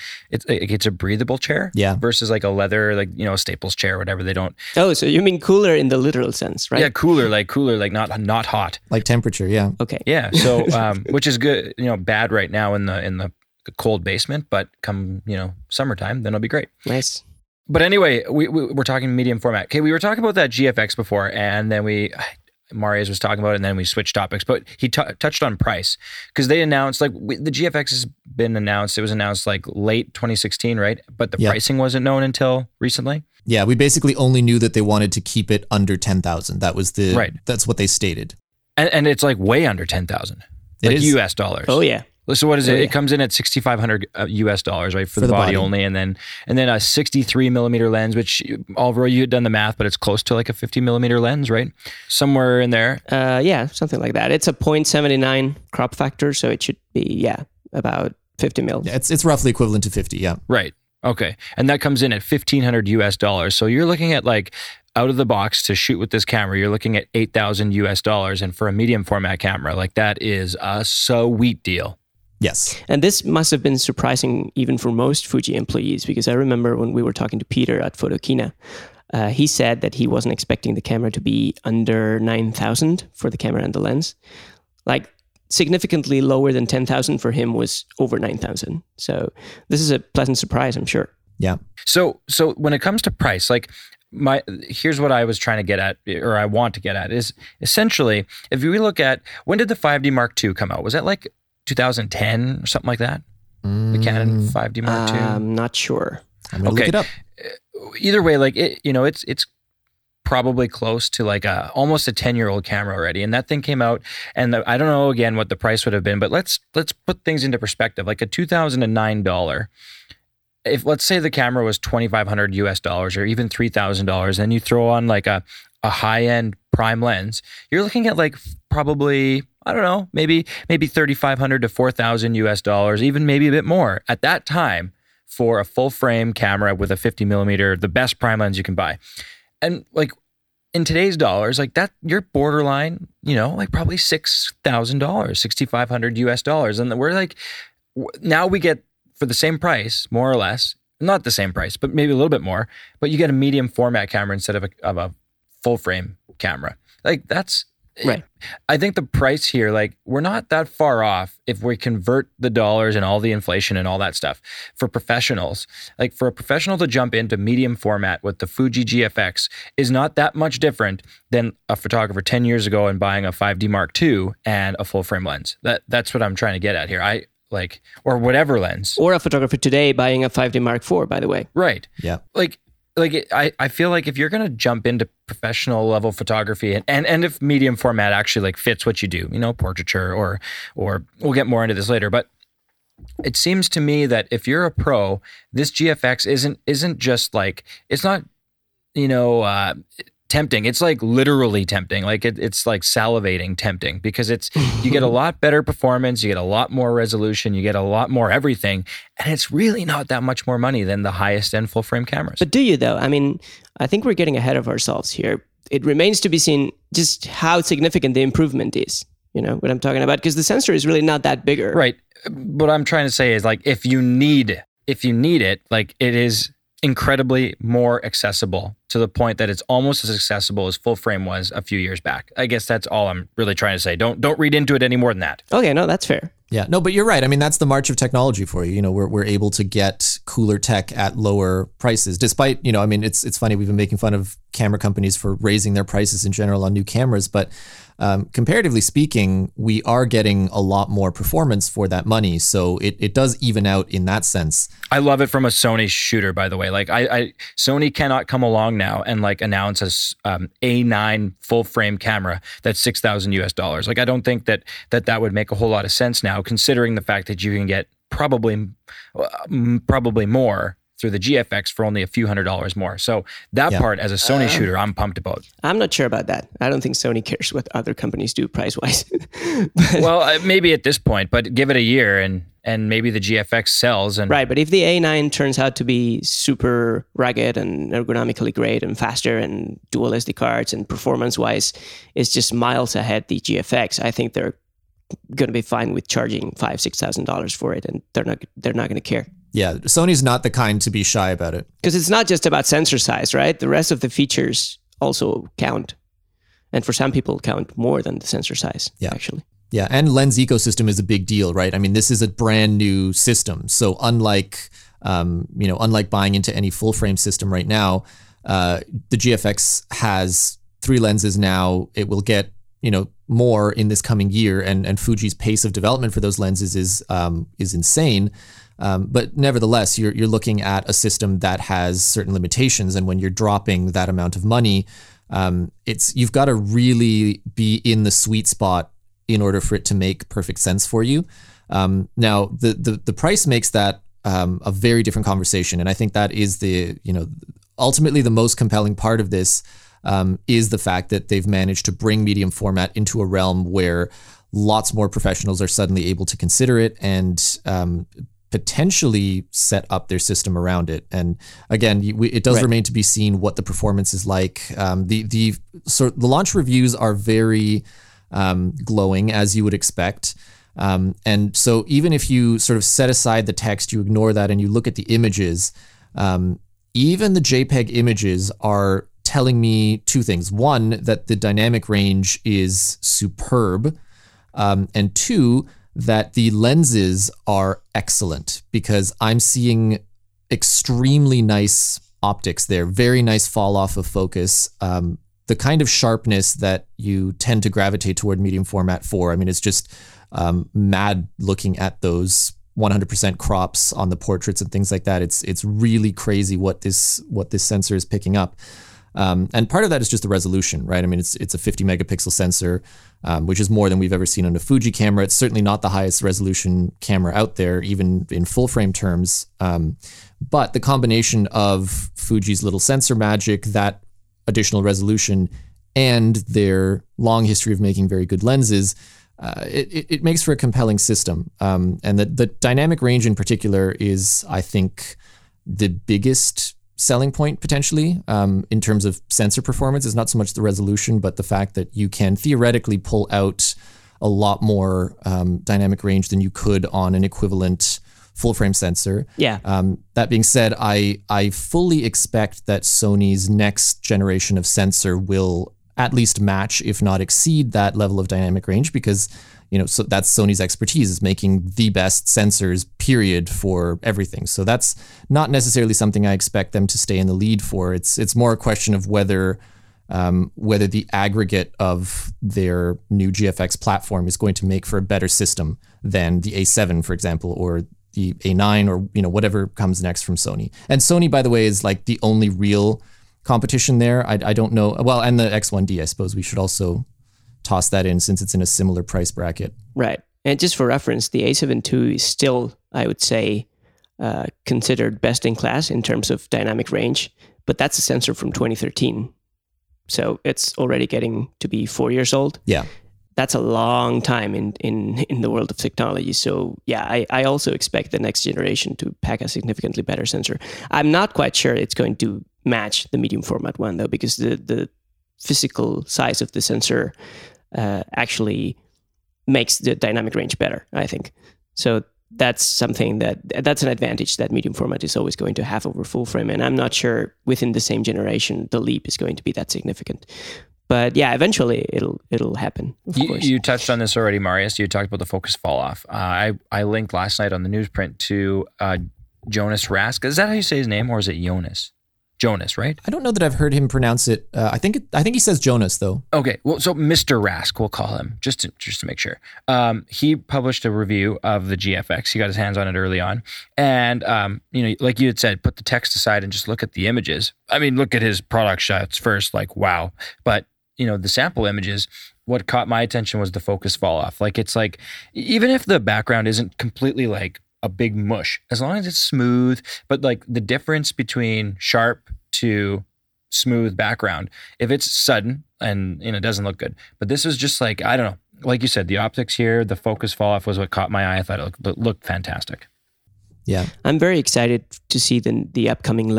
a breathable chair, yeah, versus like a leather, like, you know, a Staples chair or whatever. They don't. Oh, so you mean cooler in the literal sense, right? Yeah. Cooler, like not hot. Like temperature. Yeah. Okay. Yeah. So, which is good, you know, bad right now in the cold basement, but come, you know, summertime, then it'll be great. Nice. But anyway, we're talking medium format. Okay. We were talking about that GFX before, and then Marius was talking about it, and then we switched topics, but he touched on price because they announced the GFX has been announced. It was announced like late 2016, right? But the pricing wasn't known until recently. Yeah. We basically only knew that they wanted to keep it under 10,000. That was right. That's what they stated. And it's like way under 10,000. It is US dollars. Oh yeah. So what is it? Yeah. It comes in at $6,500 US dollars, right? For the body only. And then a 63 millimeter lens, which Alvaro, you had done the math, but it's close to like a 50 millimeter lens, right? Somewhere in there. Yeah, something like that. It's a 0.79 crop factor. So it should be, about 50 mil. Yeah, it's roughly equivalent to 50. Yeah. Right. Okay. And that comes in at $1,500 US dollars. So you're looking at like out of the box to shoot with this camera, you're looking at $8,000 US dollars. And for a medium format camera, like that is a sweet deal. Yes. And this must have been surprising even for most Fuji employees, because I remember when we were talking to Peter at Photokina, he said that he wasn't expecting the camera to be under 9,000 for the camera and the lens. Like significantly lower than 10,000 for him was over 9,000. So this is a pleasant surprise, I'm sure. Yeah. So when it comes to price, like here's what I was trying to get at, or I want to get at, is essentially, if we look at when did the 5D Mark II come out? Was that like 2010 or something like that? The Canon 5D Mark II? I'm not sure. I'm going to look it up. Either way, like it, you know, it's probably close to like almost a 10-year-old camera already. And that thing came out, and I don't know again what the price would have been, but let's put things into perspective. Like a $2,009, if let's say the camera was $2,500 or even $3,000, and you throw on like a high-end prime lens, you're looking at like probably, I don't know, maybe $3,500 to $4,000, even maybe a bit more at that time for a full frame camera with a 50 millimeter, the best prime lens you can buy. And like in today's dollars, like that, you're borderline, you know, like probably $6,000, $6,500. And we're like, now we get for the same price, more or less, not the same price, but maybe a little bit more, but you get a medium format camera instead of a full frame camera. Like that's right. I think the price here, like we're not that far off if we convert the dollars and all the inflation and all that stuff for professionals. Like for a professional to jump into medium format with the Fuji GFX is not that much different than a photographer 10 years ago and buying a 5D Mark II and a full frame lens. That's what I'm trying to get at here. I like, or whatever lens. Or a photographer today buying a 5D Mark IV, by the way. Right. Yeah. Like I feel like if you're going to jump into professional level photography and if medium format actually like fits what you do, you know, portraiture or we'll get more into this later, but it seems to me that if you're a pro, this GFX isn't just like, it's not, you know, tempting. It's like literally tempting. Like it's like salivating tempting because it's, you get a lot better performance, you get a lot more resolution, you get a lot more everything. And it's really not that much more money than the highest end full frame cameras. But do you though? I mean, I think we're getting ahead of ourselves here. It remains to be seen just how significant the improvement is. You know what I'm talking about? Because the sensor is really not that bigger. Right. What I'm trying to say is like, if you need it, like it is incredibly more accessible to the point that it's almost as accessible as full frame was a few years back. I guess that's all I'm really trying to say. Don't read into it any more than that. Okay, no, that's fair. Yeah, no, but you're right. I mean, that's the march of technology for you. You know, we're able to get cooler tech at lower prices, despite, you know, I mean, it's funny, we've been making fun of camera companies for raising their prices in general on new cameras, but comparatively speaking, we are getting a lot more performance for that money. So it does even out in that sense. I love it from a Sony shooter, by the way. Like I Sony cannot come along now and like announce a A9 full frame camera that's $6,000. Like I don't think that would make a whole lot of sense now, considering the fact that you can get probably more through the GFX for only a few $100 more. So that part as a Sony shooter, I'm pumped about. I'm not sure about that. I don't think Sony cares what other companies do price-wise. Well, maybe at this point, but give it a year and maybe the GFX sells. And right, but if the A9 turns out to be super rugged and ergonomically great and faster and dual SD cards and performance-wise, it's just miles ahead the GFX. I think they're going to be fine with charging $5,000-$6,000 for it, and they're not going to care. Yeah, Sony's not the kind to be shy about it, because it's not just about sensor size, right? The rest of the features also count, and for some people count more than the sensor size. Yeah, actually. Yeah, and lens ecosystem is a big deal, right? I mean, this is a brand new system, so unlike buying into any full frame system right now, the GFX has 3 lenses now. It will get, you know, more in this coming year, and Fuji's pace of development for those lenses is insane. But nevertheless, you're looking at a system that has certain limitations, and when you're dropping that amount of money, you've got to really be in the sweet spot in order for it to make perfect sense for you. Now, the price makes that a very different conversation, and I think that is ultimately the most compelling part of this. Is the fact that they've managed to bring medium format into a realm where lots more professionals are suddenly able to consider it and potentially set up their system around it. And again, it does remain to be seen what the performance is like. The launch reviews are very glowing, as you would expect. And so even if you sort of set aside the text, you ignore that, and you look at the images, even the JPEG images are telling me 2 things. 1, that the dynamic range is superb. And 2, that the lenses are excellent, because I'm seeing extremely nice optics there. Very nice fall off of focus. The kind of sharpness that you tend to gravitate toward medium format for. I mean, it's just mad looking at those 100% crops on the portraits and things like that. It's really crazy what this sensor is picking up. And part of that is just the resolution, right? I mean, it's a 50 megapixel sensor, which is more than we've ever seen on a Fuji camera. It's certainly not the highest resolution camera out there, even in full frame terms. But the combination of Fuji's little sensor magic, that additional resolution, and their long history of making very good lenses, it makes for a compelling system. And the dynamic range in particular is, I think, the biggest selling point potentially in terms of sensor performance. Is not so much the resolution, but the fact that you can theoretically pull out a lot more dynamic range than you could on an equivalent full frame sensor. Yeah. That being said, I fully expect that Sony's next generation of sensor will at least match, if not exceed, that level of dynamic range, because so that's Sony's expertise, is making the best sensors, period, for everything. So that's not necessarily something I expect them to stay in the lead for. It's more a question of whether the aggregate of their new GFX platform is going to make for a better system than the A7, for example, or the A9, or whatever comes next from Sony. And Sony, by the way, is like the only real competition there. I don't know. Well, and the X1D, I suppose we should also toss that in, since it's in a similar price bracket. Right. And just for reference, the A7 II is still, I would say, considered best in class in terms of dynamic range, but that's a sensor from 2013. So it's already getting to be 4 years old. Yeah. That's a long time in the world of technology. So yeah, I also expect the next generation to pack a significantly better sensor. I'm not quite sure it's going to match the medium format one, though, because the physical size of the sensor actually makes the dynamic range better, I think. So that's something that's an advantage that medium format is always going to have over full frame. And I'm not sure within the same generation, the leap is going to be that significant. But yeah, eventually it'll happen. Of course. You touched on this already, Marius. You talked about the focus fall off. I linked last night on the newsprint to Jonas Rask. Is that how you say his name, or is it Jonas? Jonas, right? I don't know that I've heard him pronounce it. I think he says Jonas, though. Okay, well, so Mr. Rask, we'll call him, just to make sure. He published a review of the GFX. He got his hands on it early on, and like you had said, put the text aside and just look at the images. I mean, look at his product shots first, like wow. But the sample images, what caught my attention was the focus fall off. Like, it's like, even if the background isn't completely like a big mush, as long as it's smooth, but like the difference between sharp to smooth background, if it's sudden and it doesn't look good. But this is just like, I don't know, like you said, the optics here, the focus fall off was what caught my eye. I thought it looked fantastic. Yeah. I'm very excited to see the upcoming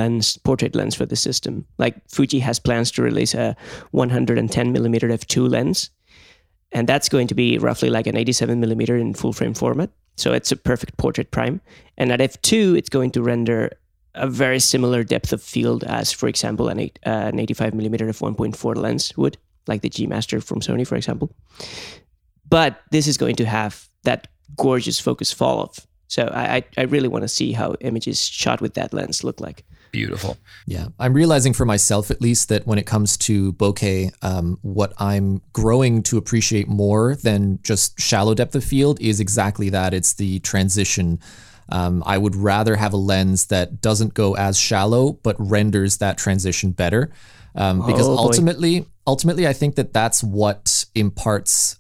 portrait lens for the system. Like, Fuji has plans to release a 110 millimeter f2 lens, and that's going to be roughly like an 87 millimeter in full frame format. So it's a perfect portrait prime. And at f2, it's going to render a very similar depth of field as, for example, an 85 millimeter f1.4 lens would, like the G Master from Sony, for example. But this is going to have that gorgeous focus fall off. So I really want to see how images shot with that lens look like. Beautiful. Yeah. I'm realizing for myself, at least, that when it comes to bokeh, what I'm growing to appreciate more than just shallow depth of field is exactly that. It's the transition. I would rather have a lens that doesn't go as shallow, but renders that transition better. Because ultimately, I think that's what imparts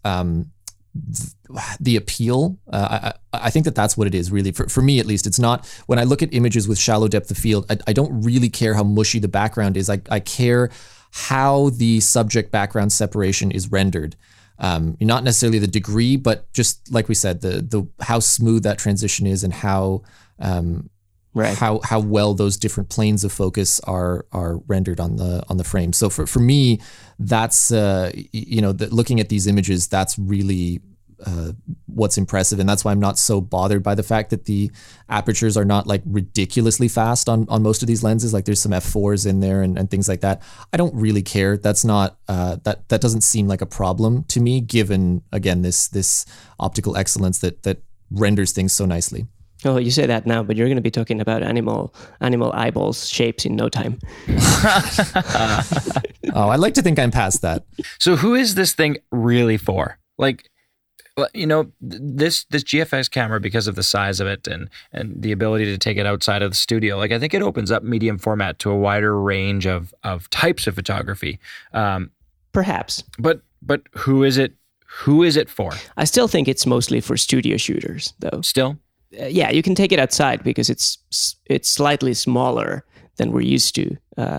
the appeal. I think that's what it is, really, for me at least. It's not, when I look at images with shallow depth of field, I don't really care how mushy the background is. I care how the subject background separation is rendered. Not necessarily the degree, but just like we said, the how smooth that transition is, and how well those different planes of focus are rendered on the frame. So for me, that's looking at these images, that's really what's impressive, and that's why I'm not so bothered by the fact that the apertures are not like ridiculously fast on most of these lenses. Like, there's some f4s in there and things like that. I don't really care. That's not that doesn't seem like a problem to me, given again this optical excellence that renders things so nicely. Oh, you say that now, but you're going to be talking about animal eyeballs shapes in no time. Oh, I like to think I'm past that. So who is this thing really for? Like, you know, this GFX camera, because of the size of it and the ability to take it outside of the studio, like, I think it opens up medium format to a wider range of types of photography. Perhaps. But who is it? Who is it for? I still think it's mostly for studio shooters, though. Still? Yeah, you can take it outside because it's slightly smaller than we're used to.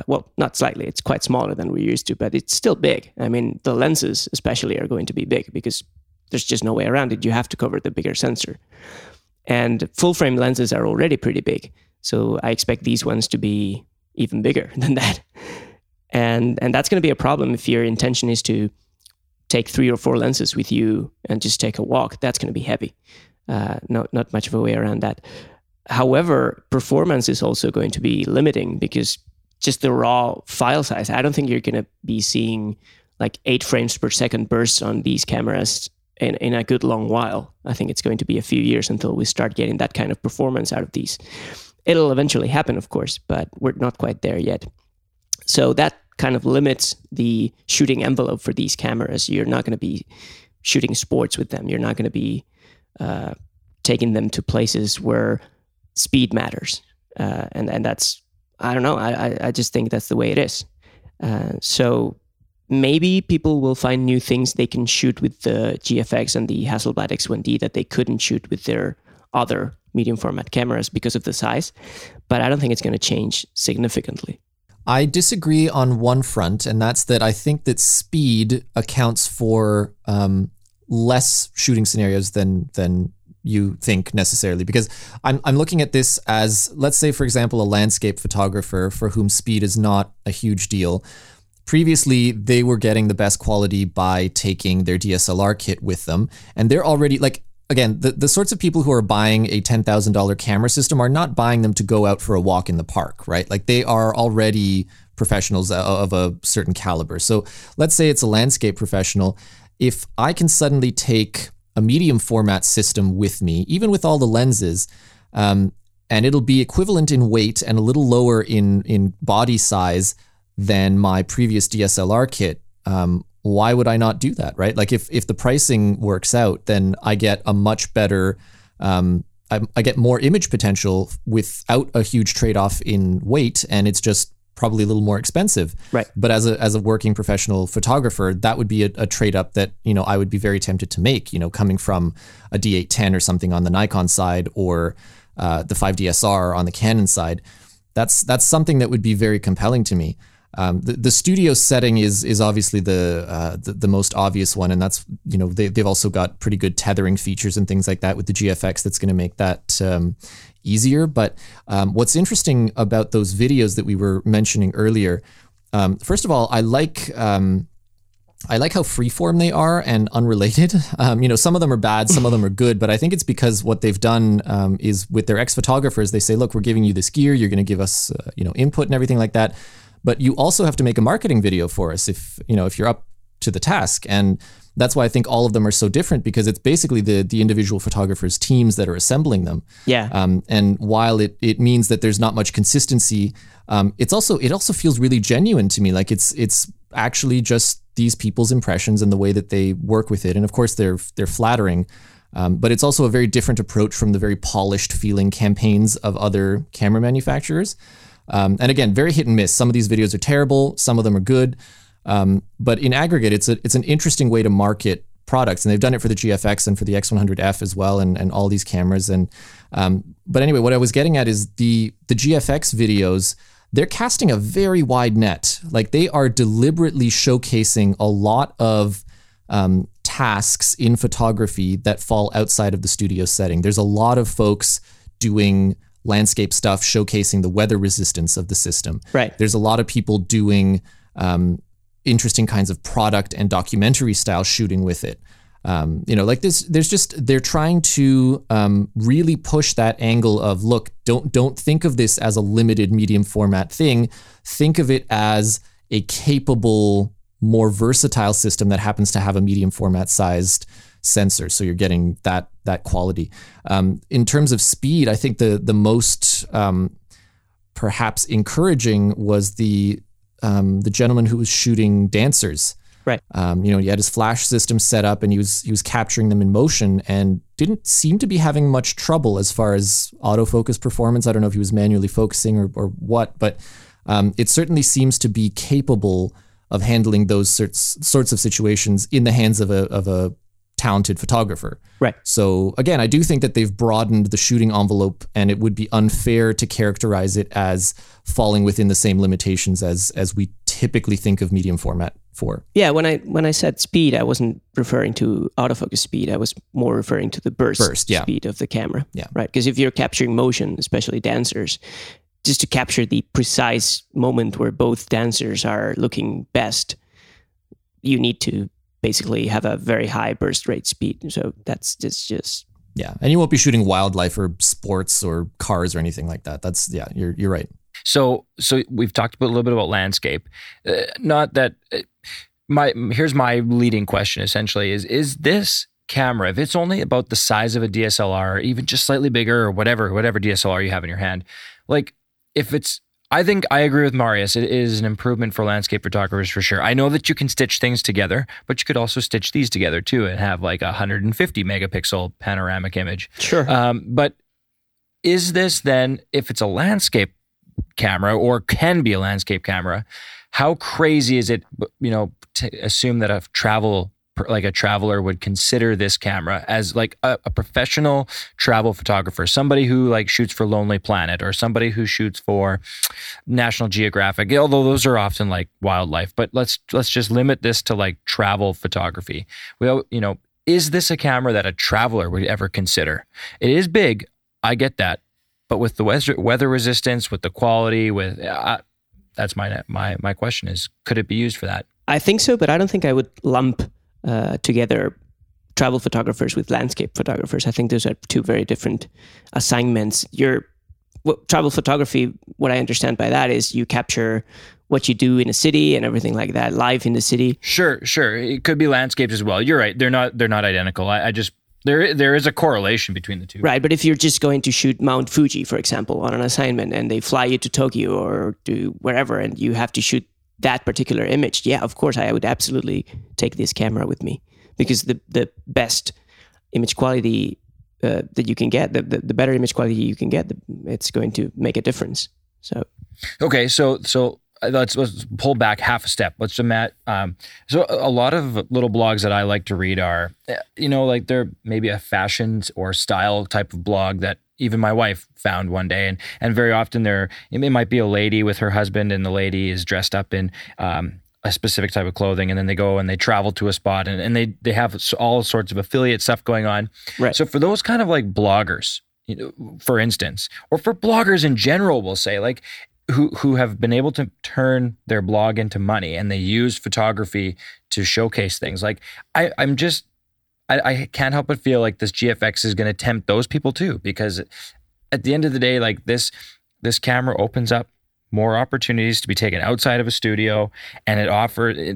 Well, not slightly, it's quite smaller than we're used to, but it's still big. I mean, the lenses especially are going to be big because there's just no way around it. You have to cover the bigger sensor. And full-frame lenses are already pretty big. So I expect these ones to be even bigger than that. And that's going to be a problem if your intention is to take 3 or 4 lenses with you and just take a walk. That's going to be heavy. Not much of a way around that. However, performance is also going to be limiting because just the raw file size, I don't think you're going to be seeing like 8 frames per second bursts on these cameras in a good long while. I think it's going to be a few years until we start getting that kind of performance out of these. It'll eventually happen, of course, but we're not quite there yet. So that kind of limits the shooting envelope for these cameras. You're not going to be shooting sports with them. You're not going to be taking them to places where speed matters. And that's, I don't know, I just think that's the way it is. So maybe people will find new things they can shoot with the GFX and the Hasselblad X1D that they couldn't shoot with their other medium format cameras because of the size. But I don't think it's going to change significantly. I disagree on one front, and that's that I think that speed accounts for less shooting scenarios than you think necessarily, because I'm looking at this as, let's say, for example, a landscape photographer for whom speed is not a huge deal. Previously, they were getting the best quality by taking their DSLR kit with them. And they're already, like, again, the sorts of people who are buying a $10,000 camera system are not buying them to go out for a walk in the park, right? Like, they are already professionals of a certain caliber. So let's say it's a landscape professional. If I can suddenly take a medium format system with me, even with all the lenses, and it'll be equivalent in weight and a little lower in body size than my previous DSLR kit, why would I not do that, right? Like, if the pricing works out, then I get a much better, I get more image potential without a huge trade-off in weight, and it's just probably a little more expensive. Right. But as a working professional photographer, that would be a trade-up that, you know, I would be very tempted to make, you know, coming from a D810 or something on the Nikon side, or the 5DSR on the Canon side. That's something that would be very compelling to me. The studio setting is obviously the most obvious one, and that's, you know, they've also got pretty good tethering features and things like that with the GFX that's going to make that easier. But what's interesting about those videos that we were mentioning earlier, first of all, I like how freeform they are and unrelated. You know, some of them are bad, some of them are good, but I think it's because what they've done is with their ex-photographers, they say, look, we're giving you this gear, you're going to give us you know, input and everything like that, but you also have to make a marketing video for us if you're up to the task. And that's why I think all of them are so different, because it's basically the individual photographers' teams that are assembling them. Yeah. And while it means that there's not much consistency, it also feels really genuine to me. Like, it's actually just these people's impressions and the way that they work with it. And of course they're flattering, but it's also a very different approach from the very polished feeling campaigns of other camera manufacturers. And again, very hit and miss. Some of these videos are terrible, some of them are good. But in aggregate, it's an interesting way to market products, and they've done it for the GFX and for the X100F as well, and all these cameras. And but anyway, what I was getting at is the GFX videos, they're casting a very wide net. Like, they are deliberately showcasing a lot of tasks in photography that fall outside of the studio setting. There's a lot of folks doing landscape stuff, showcasing the weather resistance of the system. Right. There's a lot of people doing interesting kinds of product and documentary style shooting with it. You know, like this, they're trying to really push that angle of, look, don't think of this as a limited medium format thing. Think of it as a capable, more versatile system that happens to have a medium format sized sensor. So you're getting that quality. In terms of speed, I think the most perhaps encouraging was the gentleman who was shooting dancers. Right. You know, he had his flash system set up and he was capturing them in motion and didn't seem to be having much trouble as far as autofocus performance. I don't know if he was manually focusing or what, but it certainly seems to be capable of handling those sorts of situations in the hands of a talented photographer. Right. So again, I do think that they've broadened the shooting envelope, and it would be unfair to characterize it as falling within the same limitations as we typically think of medium format for. Yeah, when I said speed, I wasn't referring to autofocus speed. I was more referring to the burst yeah. speed of the camera. Yeah. Right. Because if you're capturing motion, especially dancers, just to capture the precise moment where both dancers are looking best, you need to basically have a very high burst rate speed. So that's just... Yeah, and you won't be shooting wildlife or sports or cars or anything like that. That's, yeah, you're right. So we've talked a little bit about landscape. Not that... Here's my leading question, essentially, is this camera, if it's only about the size of a DSLR, or even just slightly bigger or whatever DSLR you have in your hand, like, if it's... I think I agree with Marius. It is an improvement for landscape photographers for sure. I know that you can stitch things together, but you could also stitch these together too and have like a 150 megapixel panoramic image. Sure. But is this then, if it's a landscape camera or can be a landscape camera, how crazy is it, you know, to assume that a traveler would consider this camera as like a professional travel photographer, somebody who like shoots for Lonely Planet or somebody who shoots for National Geographic, although those are often like wildlife, but let's just limit this to like travel photography. Well, you know, is this a camera that a traveler would ever consider? It is big. I get that. But with the weather resistance, with the quality, that's my question is, could it be used for that? I think so, but I don't think I would lump together travel photographers with landscape photographers. I think those are two very different assignments. Travel photography, what I understand by that is you capture what you do in a city and everything like that, live in the city. Sure. It could be landscapes as well. You're right. They're not identical. I just... There is a correlation between the two. Right, but if you're just going to shoot Mount Fuji, for example, on an assignment and they fly you to Tokyo or to wherever and you have to shoot that particular image, yeah, of course, I would absolutely take this camera with me, because the best image quality that you can get, the better image quality you can get, it's going to make a difference. So, okay, so let's pull back half a step. Let's imagine. So a lot of little blogs that I like to read are, you know, like they're maybe a fashion or style type of blog that even my wife found one day. And very often it might be a lady with her husband, and the lady is dressed up in a specific type of clothing, and then they go and they travel to a spot and they have all sorts of affiliate stuff going on. Right. So for those kind of like bloggers, you know, for instance, or for bloggers in general, we'll say, like, who have been able to turn their blog into money and they use photography to showcase things. Like, I can't help but feel like this GFX is going to tempt those people too, because at the end of the day, like this camera opens up more opportunities to be taken outside of a studio, and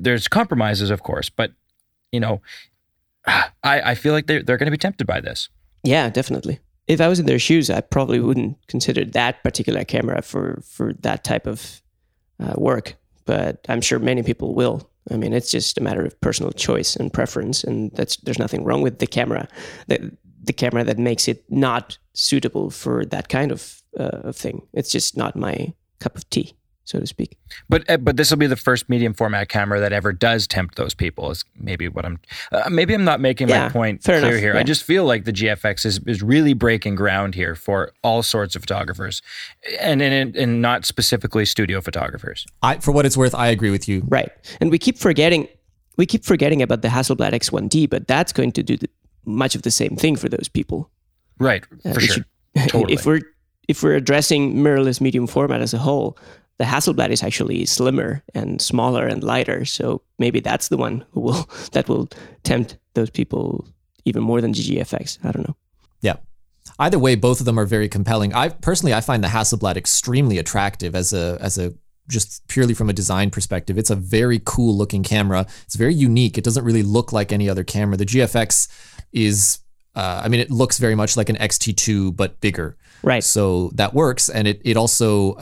there's compromises, of course, but you know, I feel like they're going to be tempted by this. Yeah, definitely. If I was in their shoes, I probably wouldn't consider that particular camera for that type of work, but I'm sure many people will. I mean, it's just a matter of personal choice and preference, and there's nothing wrong with the camera. The camera that makes it not suitable for that kind of thing. It's just not my cup of tea, so to speak. But this will be the first medium format camera that ever does tempt those people, is maybe what I'm... maybe I'm not making my point clear enough, here. Yeah. I just feel like the GFX is really breaking ground here for all sorts of photographers, and not specifically studio photographers. For what it's worth, I agree with you. Right. And we keep forgetting about the Hasselblad X1D, but that's going to do much of the same thing for those people. Right, for sure. Totally. If we're addressing mirrorless medium format as a whole, the Hasselblad is actually slimmer and smaller and lighter, so maybe that's the one that will tempt those people even more than GFX. I don't know. Yeah. Either way, both of them are very compelling. I personally find the Hasselblad extremely attractive as a just purely from a design perspective. It's a very cool looking camera. It's very unique. It doesn't really look like any other camera. The GFX is... it looks very much like an X-T2, but bigger. Right. So that works. And it also,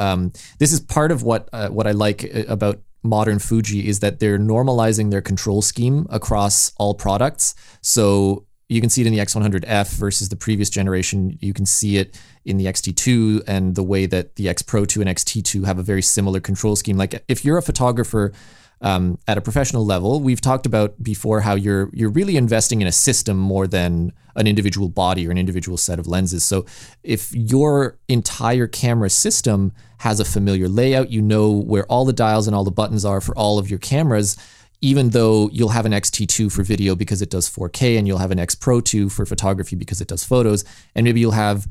this is part of what I like about modern Fuji is that they're normalizing their control scheme across all products. So you can see it in the X100F versus the previous generation. You can see it in the X-T2 and the way that the X-Pro2 and X-T2 have a very similar control scheme. Like if you're a photographer at a professional level, we've talked about before how you're really investing in a system more than an individual body or an individual set of lenses. So if your entire camera system has a familiar layout, you know where all the dials and all the buttons are for all of your cameras, even though you'll have an X-T2 for video because it does 4K, and you'll have an X-Pro2 for photography because it does photos, and maybe you'll have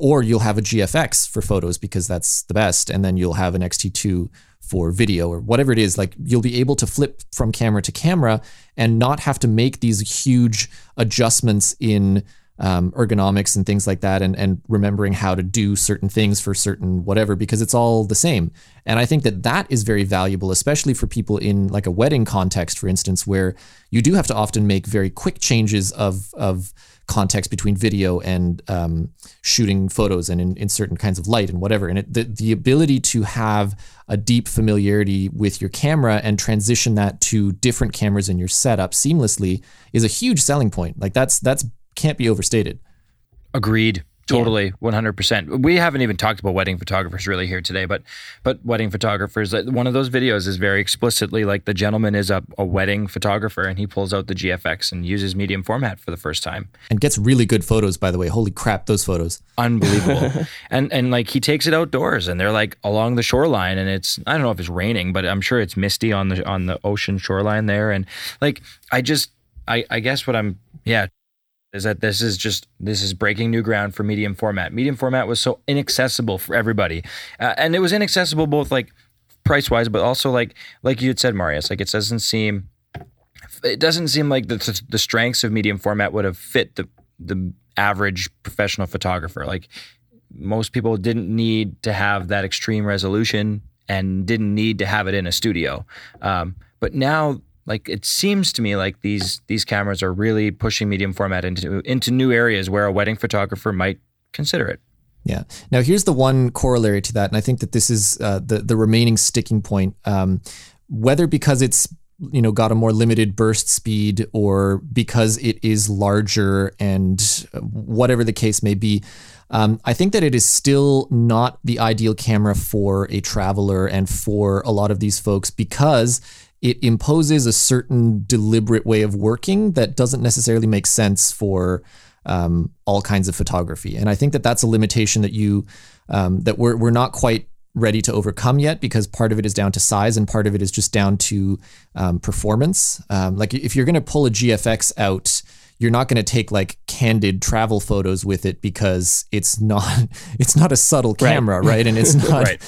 or you'll have a GFX for photos because that's the best, and then you'll have an X-T2 for video or whatever it is. Like you'll be able to flip from camera to camera and not have to make these huge adjustments in ergonomics and things like that, and remembering how to do certain things for certain whatever, because it's all the same. And I think that that is very valuable, especially for people in like a wedding context, for instance, where you do have to often make very quick changes of context between video and shooting photos and in certain kinds of light and whatever. And the ability to have a deep familiarity with your camera and transition that to different cameras in your setup seamlessly is a huge selling point. Like that's can't be overstated. Agreed. Totally. 100%. We haven't even talked about wedding photographers really here today, but wedding photographers, one of those videos is very explicitly like the gentleman is a wedding photographer and he pulls out the GFX and uses medium format for the first time. And gets really good photos, by the way. Holy crap, those photos. Unbelievable. and like he takes it outdoors and they're like along the shoreline and it's, I don't know if it's raining, but I'm sure it's misty on the ocean shoreline there. And like, I guess what I'm, is that this is breaking new ground for medium format. Medium format was so inaccessible for everybody. And it was inaccessible both like price-wise, but also like you had said, Marius, like it doesn't seem like the strengths of medium format would have fit the average professional photographer. Like most people didn't need to have that extreme resolution and didn't need to have it in a studio. But now, like it seems to me like these cameras are really pushing medium format into new areas where a wedding photographer might consider it. Yeah. Now here's the one corollary to that, and I think that this is the remaining sticking point. Whether because it's got a more limited burst speed or because it is larger and whatever the case may be, I think that it is still not the ideal camera for a traveler and for a lot of these folks because it imposes a certain deliberate way of working that doesn't necessarily make sense for all kinds of photography. And I think that that's a limitation that we're not quite ready to overcome yet, because part of it is down to size and part of it is just down to performance. Like if you're going to pull a GFX out, you're not going to take like candid travel photos with it because it's not a subtle camera, right? And it's not right.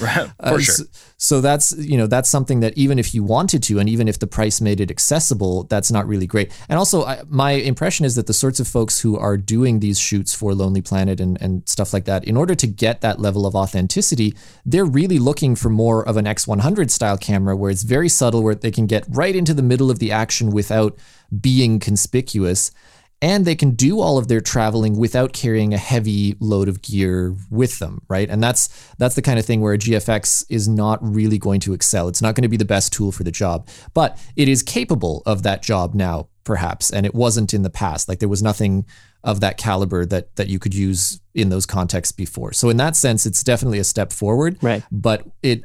For sure. So that's that's something that even if you wanted to, and even if the price made it accessible, that's not really great. And also, my impression is that the sorts of folks who are doing these shoots for Lonely Planet and stuff like that, in order to get that level of authenticity, they're really looking for more of an X100 style camera where it's very subtle, where they can get right into the middle of the action without being conspicuous. And they can do all of their traveling without carrying a heavy load of gear with them, right? And that's the kind of thing where a GFX is not really going to excel. It's not going to be the best tool for the job, but it is capable of that job now, perhaps, and it wasn't in the past. Like there was nothing of that caliber that you could use in those contexts before. So in that sense, it's definitely a step forward, right? But it,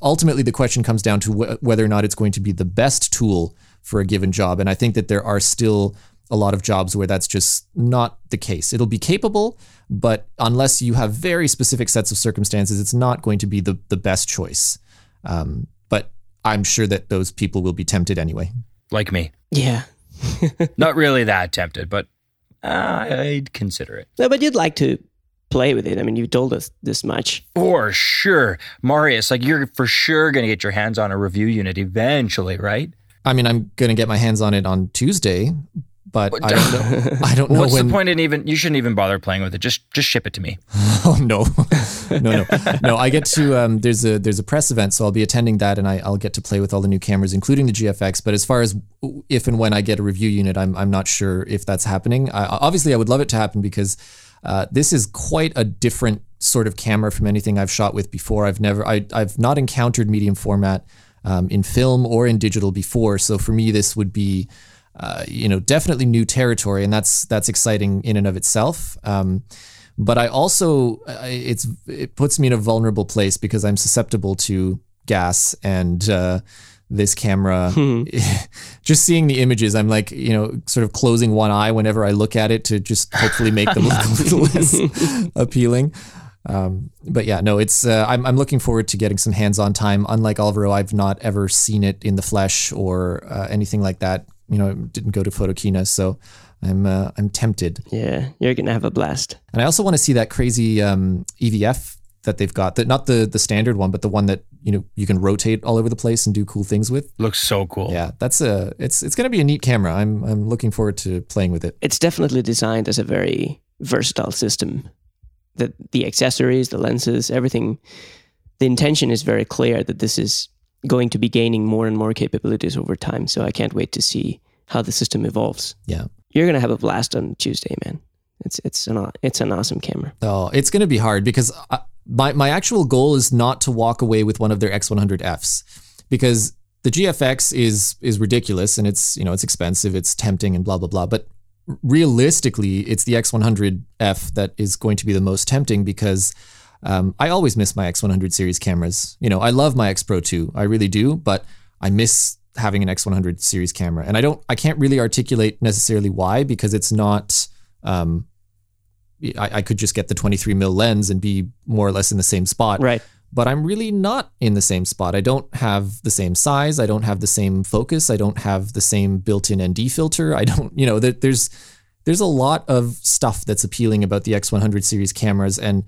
ultimately the question comes down to whether or not it's going to be the best tool for a given job. And I think that there are still a lot of jobs where that's just not the case. It'll be capable, but unless you have very specific sets of circumstances, it's not going to be the best choice. But I'm sure that those people will be tempted anyway. Like me. Yeah. Not really that tempted, but I'd consider it. No, but you'd like to play with it. I mean, you told us this much. For sure. Marius, like you're for sure going to get your hands on a review unit eventually, right? I mean, I'm going to get my hands on it on Tuesday, but I don't know. I don't know. What's the point in even? You shouldn't even bother playing with it. Just ship it to me. Oh no, no! I get to there's a press event, so I'll be attending that, and I'll get to play with all the new cameras, including the GFX. But as far as if and when I get a review unit, I'm not sure if that's happening. Obviously, I would love it to happen because this is quite a different sort of camera from anything I've shot with before. I've not encountered medium format in film or in digital before. So for me, this would be, definitely new territory, and that's exciting in and of itself. But I also, it puts me in a vulnerable place because I'm susceptible to gas, and this camera, just seeing the images, I'm like, sort of closing one eye whenever I look at it to just hopefully make them look a little less appealing. But yeah, no, it's, I'm looking forward to getting some hands-on time. Unlike Alvaro, I've not ever seen it in the flesh or anything like that. Didn't go to Photokina, so I'm tempted. Yeah, you're gonna have a blast. And I also want to see that crazy EVF that they've got. That not the standard one, but the one that you can rotate all over the place and do cool things with. Looks so cool. Yeah, that's it's gonna be a neat camera. I'm looking forward to playing with it. It's definitely designed as a very versatile system. The accessories, the lenses, everything. The intention is very clear that this is going to be gaining more and more capabilities over time. So I can't wait to see how the system evolves. Yeah. You're going to have a blast on Tuesday, man. It's an awesome camera. Oh, it's going to be hard because my actual goal is not to walk away with one of their X100Fs, because the GFX is ridiculous and it's, it's expensive, it's tempting and blah, blah, blah. But realistically, it's the X100F that is going to be the most tempting, because I always miss my X100 series cameras. I love my X-Pro2, I really do, but I miss having an X100 series camera. And I can't really articulate necessarily why, because it's not, I could just get the 23mm lens and be more or less in the same spot. Right. But I'm really not in the same spot. I don't have the same size. I don't have the same focus. I don't have the same built-in ND filter. I don't, there's a lot of stuff that's appealing about the X100 series cameras. And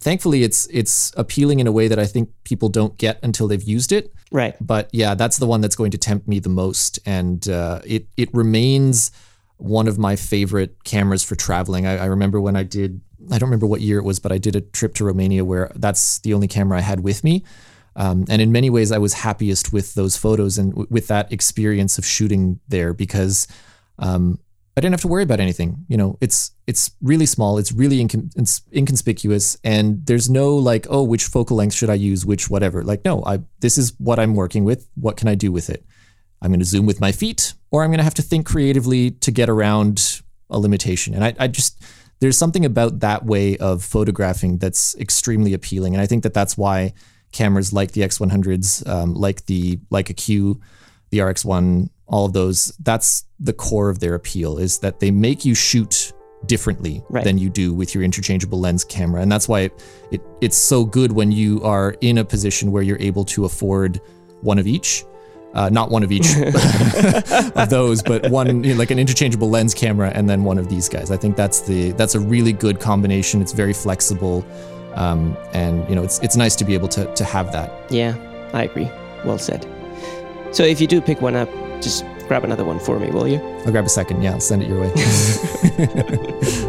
thankfully, it's appealing in a way that I think people don't get until they've used it. Right. But yeah, that's the one that's going to tempt me the most. And it remains one of my favorite cameras for traveling. I remember when I don't remember what year it was, but I did a trip to Romania where that's the only camera I had with me. And in many ways, I was happiest with those photos and with that experience of shooting there, because I didn't have to worry about anything. It's really small. It's really inconspicuous. And there's no like, oh, which focal length should I use? Which whatever. Like, no, this is what I'm working with. What can I do with it? I'm going to zoom with my feet, or I'm going to have to think creatively to get around a limitation. And there's something about that way of photographing that's extremely appealing. And I think that's why cameras like the X100s, like the Leica Q, the RX1, all of those, that's the core of their appeal, is that they make you shoot differently than you do with your interchangeable lens camera. And that's why it's so good when you are in a position where you're able to afford one of each, not one of each of those, but one, like an interchangeable lens camera and then one of these guys. I think that's a really good combination. It's very flexible. And it's nice to be able to have that. Yeah, I agree. Well said. So if you do pick one up, just grab another one for me, will you? I'll grab a second. Yeah, I'll send it your way.